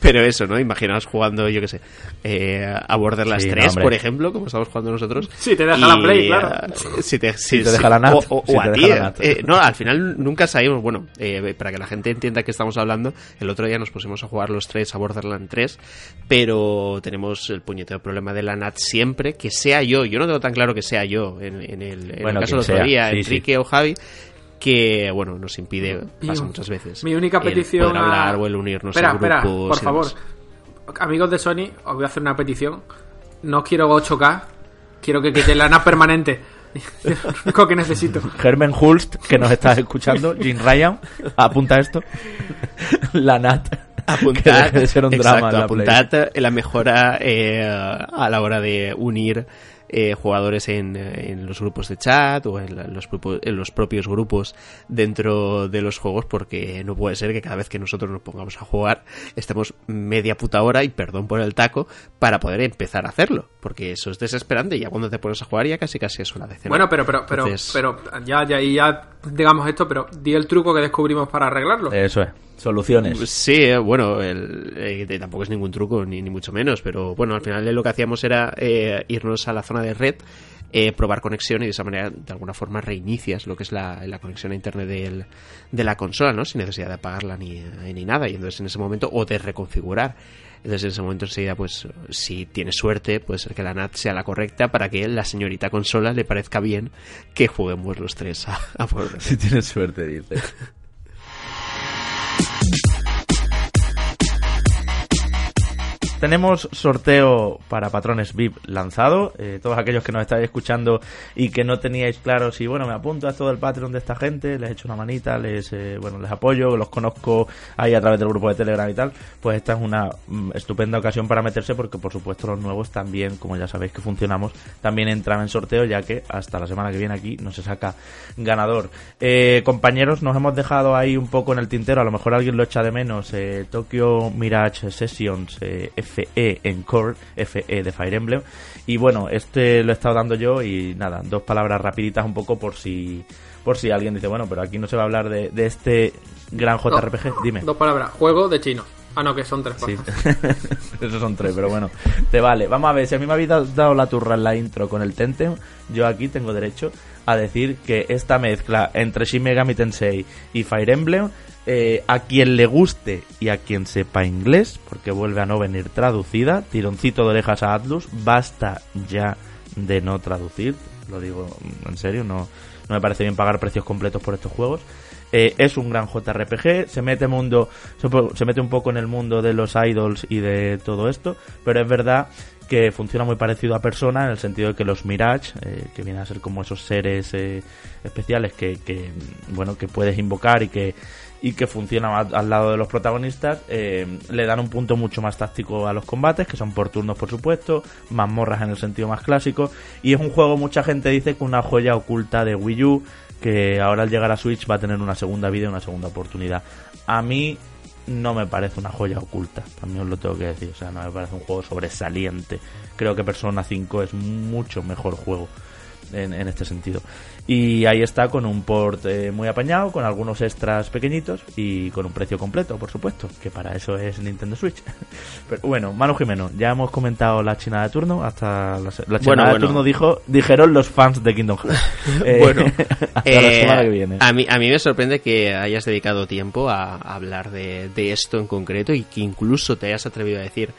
Pero eso, ¿no? Imaginaos jugando, yo qué sé, eh, a Borderlands sí, tres, no, por ejemplo, como estamos jugando nosotros. Si te deja y, la Play, claro. Uh, si, te, si, si te deja la N A T. O, o, si o a ti. Eh, no, al final nunca salimos. Bueno, eh, para que la gente entienda que estamos hablando, el otro día nos pusimos a jugar los tres a Borderlands tres, pero tenemos el puñetero problema de la N A T siempre, que sea yo. Yo no tengo tan claro que sea yo en, en el, en bueno, el caso del otro día, sí, Enrique sí. o Javi, que bueno, nos impide, pasa muchas veces. Mi única petición, el poder hablar a... o el unirnos espera, a grupos. Espera, por favor, demás. Amigos de Sony, os voy a hacer una petición. No quiero ocho K, quiero que quiten la N A S permanente. Lo único que necesito. Germen Hulst, que nos estás escuchando, Jim Ryan, apunta esto. La N A T. Apuntad, que ser un exacto, drama la apuntad en la mejora eh, a la hora de unir Eh, jugadores en, en los grupos de chat o en, la, los, en los propios grupos dentro de los juegos, porque no puede ser que cada vez que nosotros nos pongamos a jugar estemos media puta hora, y perdón por el taco, para poder empezar a hacerlo, porque eso es desesperante. Y ya cuando te pones a jugar ya casi casi es una decena. Bueno, pero pero pero Entonces... pero ya ya y ya digamos esto, pero di el truco que descubrimos para arreglarlo. Eso es. Soluciones. Sí, bueno, el, eh, tampoco es ningún truco, ni, ni mucho menos, pero bueno, al final lo que hacíamos era eh, irnos a la zona de red, eh, probar conexión, y de esa manera, de alguna forma, reinicias lo que es la, la conexión a internet del, de la consola, ¿no? Sin necesidad de apagarla ni, ni nada, y entonces en ese momento, o de reconfigurar. Entonces en ese momento enseguida, pues si tienes suerte, puede ser que la N A T sea la correcta para que la señorita consola le parezca bien que juguemos los tres a, a por... Si tienes suerte, dice. Tenemos sorteo para patrones V I P lanzado. Eh, todos aquellos que nos estáis escuchando y que no teníais claro si, bueno, me apunto a todo el Patreon de esta gente, les echo una manita, les eh, bueno, les apoyo, los conozco ahí a través del grupo de Telegram y tal, pues esta es una mm, estupenda ocasión para meterse, porque por supuesto los nuevos también, como ya sabéis que funcionamos, también entran en sorteo, ya que hasta la semana que viene aquí no se saca ganador. Eh, compañeros, nos hemos dejado ahí un poco en el tintero, a lo mejor alguien lo echa de menos, eh, Tokyo Mirage Sessions, eh, F E en Core, F E de Fire Emblem, y bueno, este lo he estado dando yo, y nada, dos palabras rapiditas un poco por si por si alguien dice, bueno, pero aquí no se va a hablar de, de este gran J R P G, no, dime. Dos palabras, juego de chino. Ah, no, que son tres palabras. Sí. Esos son tres, pero bueno, te vale. Vamos a ver, si a mí me habéis dado la turra en la intro con el Temtem, yo aquí tengo derecho a decir que esta mezcla entre Shin Megami Tensei y Fire Emblem, Eh, a quien le guste y a quien sepa inglés, porque vuelve a no venir traducida, tironcito de orejas a Atlus, basta ya de no traducir, lo digo en serio, no, no me parece bien pagar precios completos por estos juegos. Eh, es un gran J R P G, se mete mundo, se, se mete un poco en el mundo de los idols y de todo esto, pero es verdad que funciona muy parecido a Persona, en el sentido de que los Mirage, eh, que vienen a ser como esos seres eh, especiales que, que bueno, que puedes invocar y que y que funciona al lado de los protagonistas, eh, le dan un punto mucho más táctico a los combates, que son por turnos por supuesto, mazmorras en el sentido más clásico, y es un juego, mucha gente dice, que una joya oculta de Wii U, que ahora al llegar a Switch va a tener una segunda vida y una segunda oportunidad. A mí no me parece una joya oculta, también os lo tengo que decir, o sea, no me parece un juego sobresaliente, creo que Persona cinco es mucho mejor juego en, en este sentido. Y ahí está, con un port eh, muy apañado, con algunos extras pequeñitos y con un precio completo, por supuesto, que para eso es Nintendo Switch. Pero bueno, Manu Jimeno, ya hemos comentado la china de turno, hasta la, la china bueno, de bueno. turno dijo, dijeron los fans de Kingdom Hearts. eh, bueno, hasta eh, la semana que viene. A mí, a mí me sorprende que hayas dedicado tiempo a, a hablar de, de esto en concreto, y que incluso te hayas atrevido a decir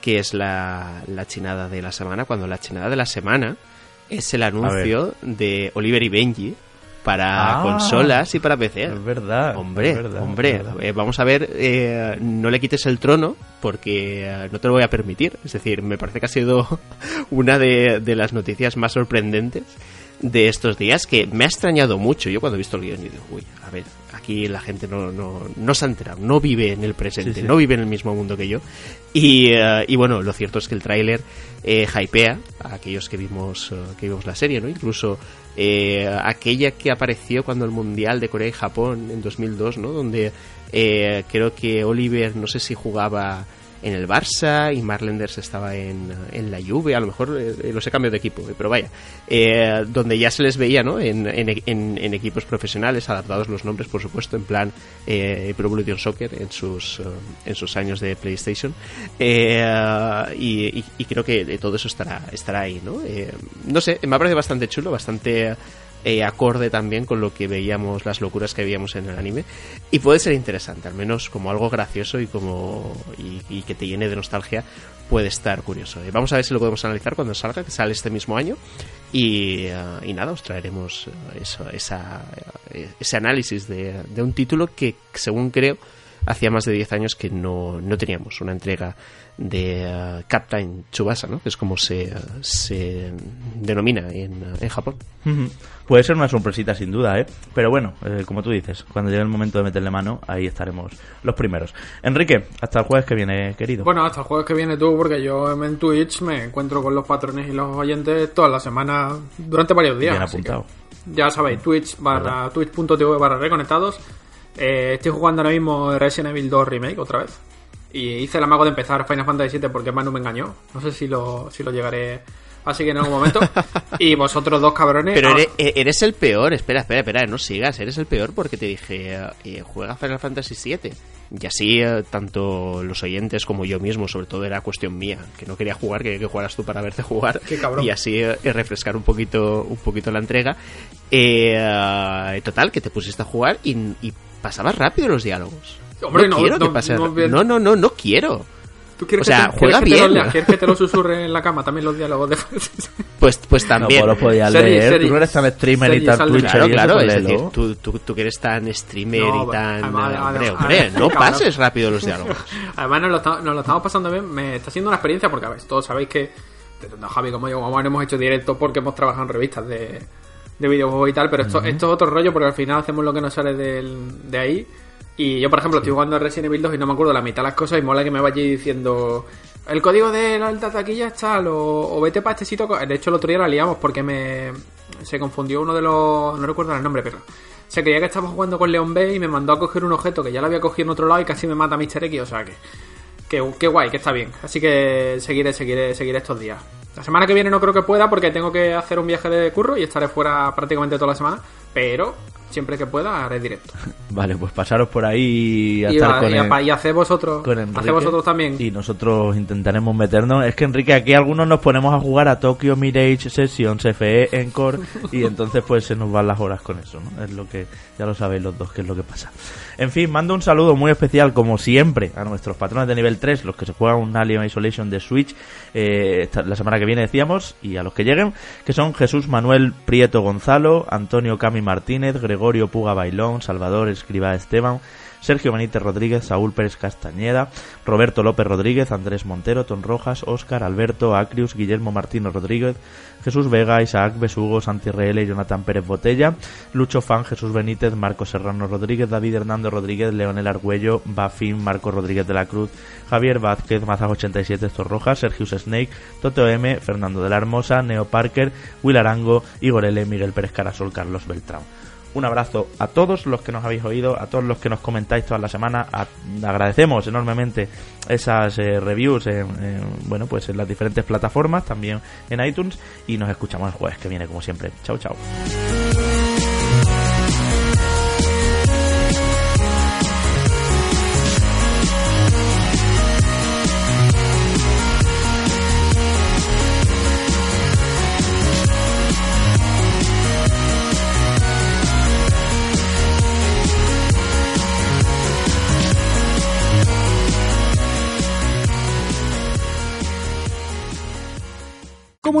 que es la, la chinada de la semana, cuando la chinada de la semana es el anuncio de Oliver y Benji para ah, consolas y para P C. Es verdad. Hombre, es verdad, hombre. Es verdad. Eh, vamos a ver, eh, no le quites el trono, porque eh, no te lo voy a permitir. Es decir, me parece que ha sido una de, de las noticias más sorprendentes de estos días que me ha extrañado mucho. Yo cuando he visto el guión digo, uy, a ver, aquí la gente no, no, no se ha enterado, no vive en el presente, sí, sí. no vive en el mismo mundo que yo. Y, uh, y bueno, lo cierto es que el tráiler eh, hypea a aquellos que vimos, uh, que vimos la serie, ¿no? Incluso eh, aquella que apareció cuando el Mundial de Corea y Japón en dos mil dos, ¿no? Donde eh, creo que Oliver, no sé si jugaba en el Barça y Marlenders estaba en, en la Juve, a lo mejor eh, los he cambiado de equipo, eh, pero vaya, eh, donde ya se les veía, ¿no? En, en, en, en equipos profesionales, adaptados los nombres, por supuesto, en plan eh, Pro Evolution Soccer en sus uh, en sus años de PlayStation, eh, y, y, y creo que todo eso estará estará ahí, ¿no? Eh, no sé, me parece bastante chulo, bastante Eh, acorde también con lo que veíamos, las locuras que veíamos en el anime, y puede ser interesante, al menos como algo gracioso y como y, y que te llene de nostalgia, puede estar curioso. Eh, vamos a ver si lo podemos analizar cuando salga, que sale este mismo año, y, uh, y nada, os traeremos eso, esa, ese análisis de, de un título que, según creo, hacía más de diez años que no, no teníamos una entrega de uh, Captain Tsubasa, ¿no? Que es como se, uh, se denomina en, uh, en Japón. Mm-hmm. Puede ser una sorpresita sin duda, ¿eh? Pero bueno, eh, como tú dices, cuando llegue el momento de meterle mano, ahí estaremos los primeros. Enrique, hasta el jueves que viene, querido. Bueno, hasta el jueves que viene tú, porque yo en Twitch me encuentro con los patrones y los oyentes toda la semana, durante varios días. Bien apuntado. Ya sabéis, Twitch barra, twitch.tv barra reconectados. Eh, estoy jugando ahora mismo Resident Evil dos Remake otra vez. Y hice el amago de empezar Final Fantasy siete porque Manu me engañó. No sé si lo, si lo llegaré. Así que en algún momento. Y vosotros dos cabrones. Pero eres, eres el peor. Espera, espera, espera. No sigas. Eres el peor porque te dije, eh, juega Final Fantasy siete. Y así, eh, tanto los oyentes como yo mismo, sobre todo era cuestión mía, que no quería jugar, quería que jugaras tú para verte jugar. Qué cabrón. Y así eh, refrescar un poquito, un poquito la entrega. Eh, eh, total, que te pusiste a jugar y, y pasabas rápido los diálogos. Hombre, no, no quiero no, que pase. No, no, no, no, no quiero. ¿Tú quieres, o sea, que te, juega quieres bien. Que te lo, ¿quieres que te lo susurre en la cama también los diálogos de Pues, pues también. No, lo podías leer. Series, tú no eres tan streamer series, y tan Twitch. Claro, claro. Es decir, tú, tú, tú que eres tan streamer no, y tan. Además, hombre, además, hombre además, no pases rápido los diálogos. Además, nos lo, está, nos lo estamos pasando bien. Me está siendo una experiencia porque, a ver, todos sabéis que. Tanto Javi como yo, como hemos hecho directo porque hemos trabajado en revistas de, de videojuegos y tal. Pero esto, uh-huh. esto es otro rollo porque al final hacemos lo que nos sale del, de ahí. Y yo, por ejemplo, sí. estoy jugando a Resident Evil dos y no me acuerdo la mitad de las cosas y mola que me vaya diciendo el código de la alta taquilla es tal o, o vete para este sitio. De hecho, el otro día la liamos porque me se confundió uno de los... No recuerdo el nombre, pero se creía que estaba jugando con Leon B y me mandó a coger un objeto que ya lo había cogido en otro lado y casi me mata a míster X. O sea, que que, que guay, que está bien. Así que seguiré, seguiré, seguiré estos días. La semana que viene no creo que pueda porque tengo que hacer un viaje de curro y estaré fuera prácticamente toda la semana, pero siempre que pueda haré directo. Vale, pues pasaros por ahí a y, estar a, con y, el, y haced vosotros con Enrique, haced vosotros también y nosotros intentaremos meternos. Es que Enrique, aquí algunos nos ponemos a jugar a Tokyo Mirage Sessions, F E, Encore y entonces pues se nos van las horas con eso, ¿no? Es lo que ya lo sabéis los dos que es lo que pasa. En fin, mando un saludo muy especial como siempre a nuestros patrones de nivel tres, los que se juegan un Alien Isolation de Switch eh, esta, la semana que viene decíamos, y a los que lleguen, que son Jesús Manuel Prieto Gonzalo, Antonio Cami Martínez, Gregorio Puga Bailón, Salvador Escriba Esteban, Sergio Benítez Rodríguez, Saúl Pérez Castañeda, Roberto López Rodríguez, Andrés Montero, Ton Rojas, Óscar, Alberto, Acrius, Guillermo Martínez Rodríguez, Jesús Vega, Isaac Besugo, Santi R L, Jonathan Pérez Botella, Lucho Fan, Jesús Benítez, Marco Serrano Rodríguez, David Hernando Rodríguez, Leonel Argüello, Bafín, Marco Rodríguez de la Cruz, Javier Vázquez, Mazas ochenta y siete, Torroja, Sergius Snake, Toto M, Fernando de la Hermosa, Neo Parker, Will Arango, Igor L, Miguel Pérez Carasol, Carlos Beltrán. Un abrazo a todos los que nos habéis oído, a todos los que nos comentáis toda la semana. A, agradecemos enormemente esas eh, reviews en, en, bueno, pues en las diferentes plataformas, también en iTunes. Y nos escuchamos el jueves que viene, como siempre. Chao, chao. Como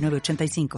nueve ocho cinco.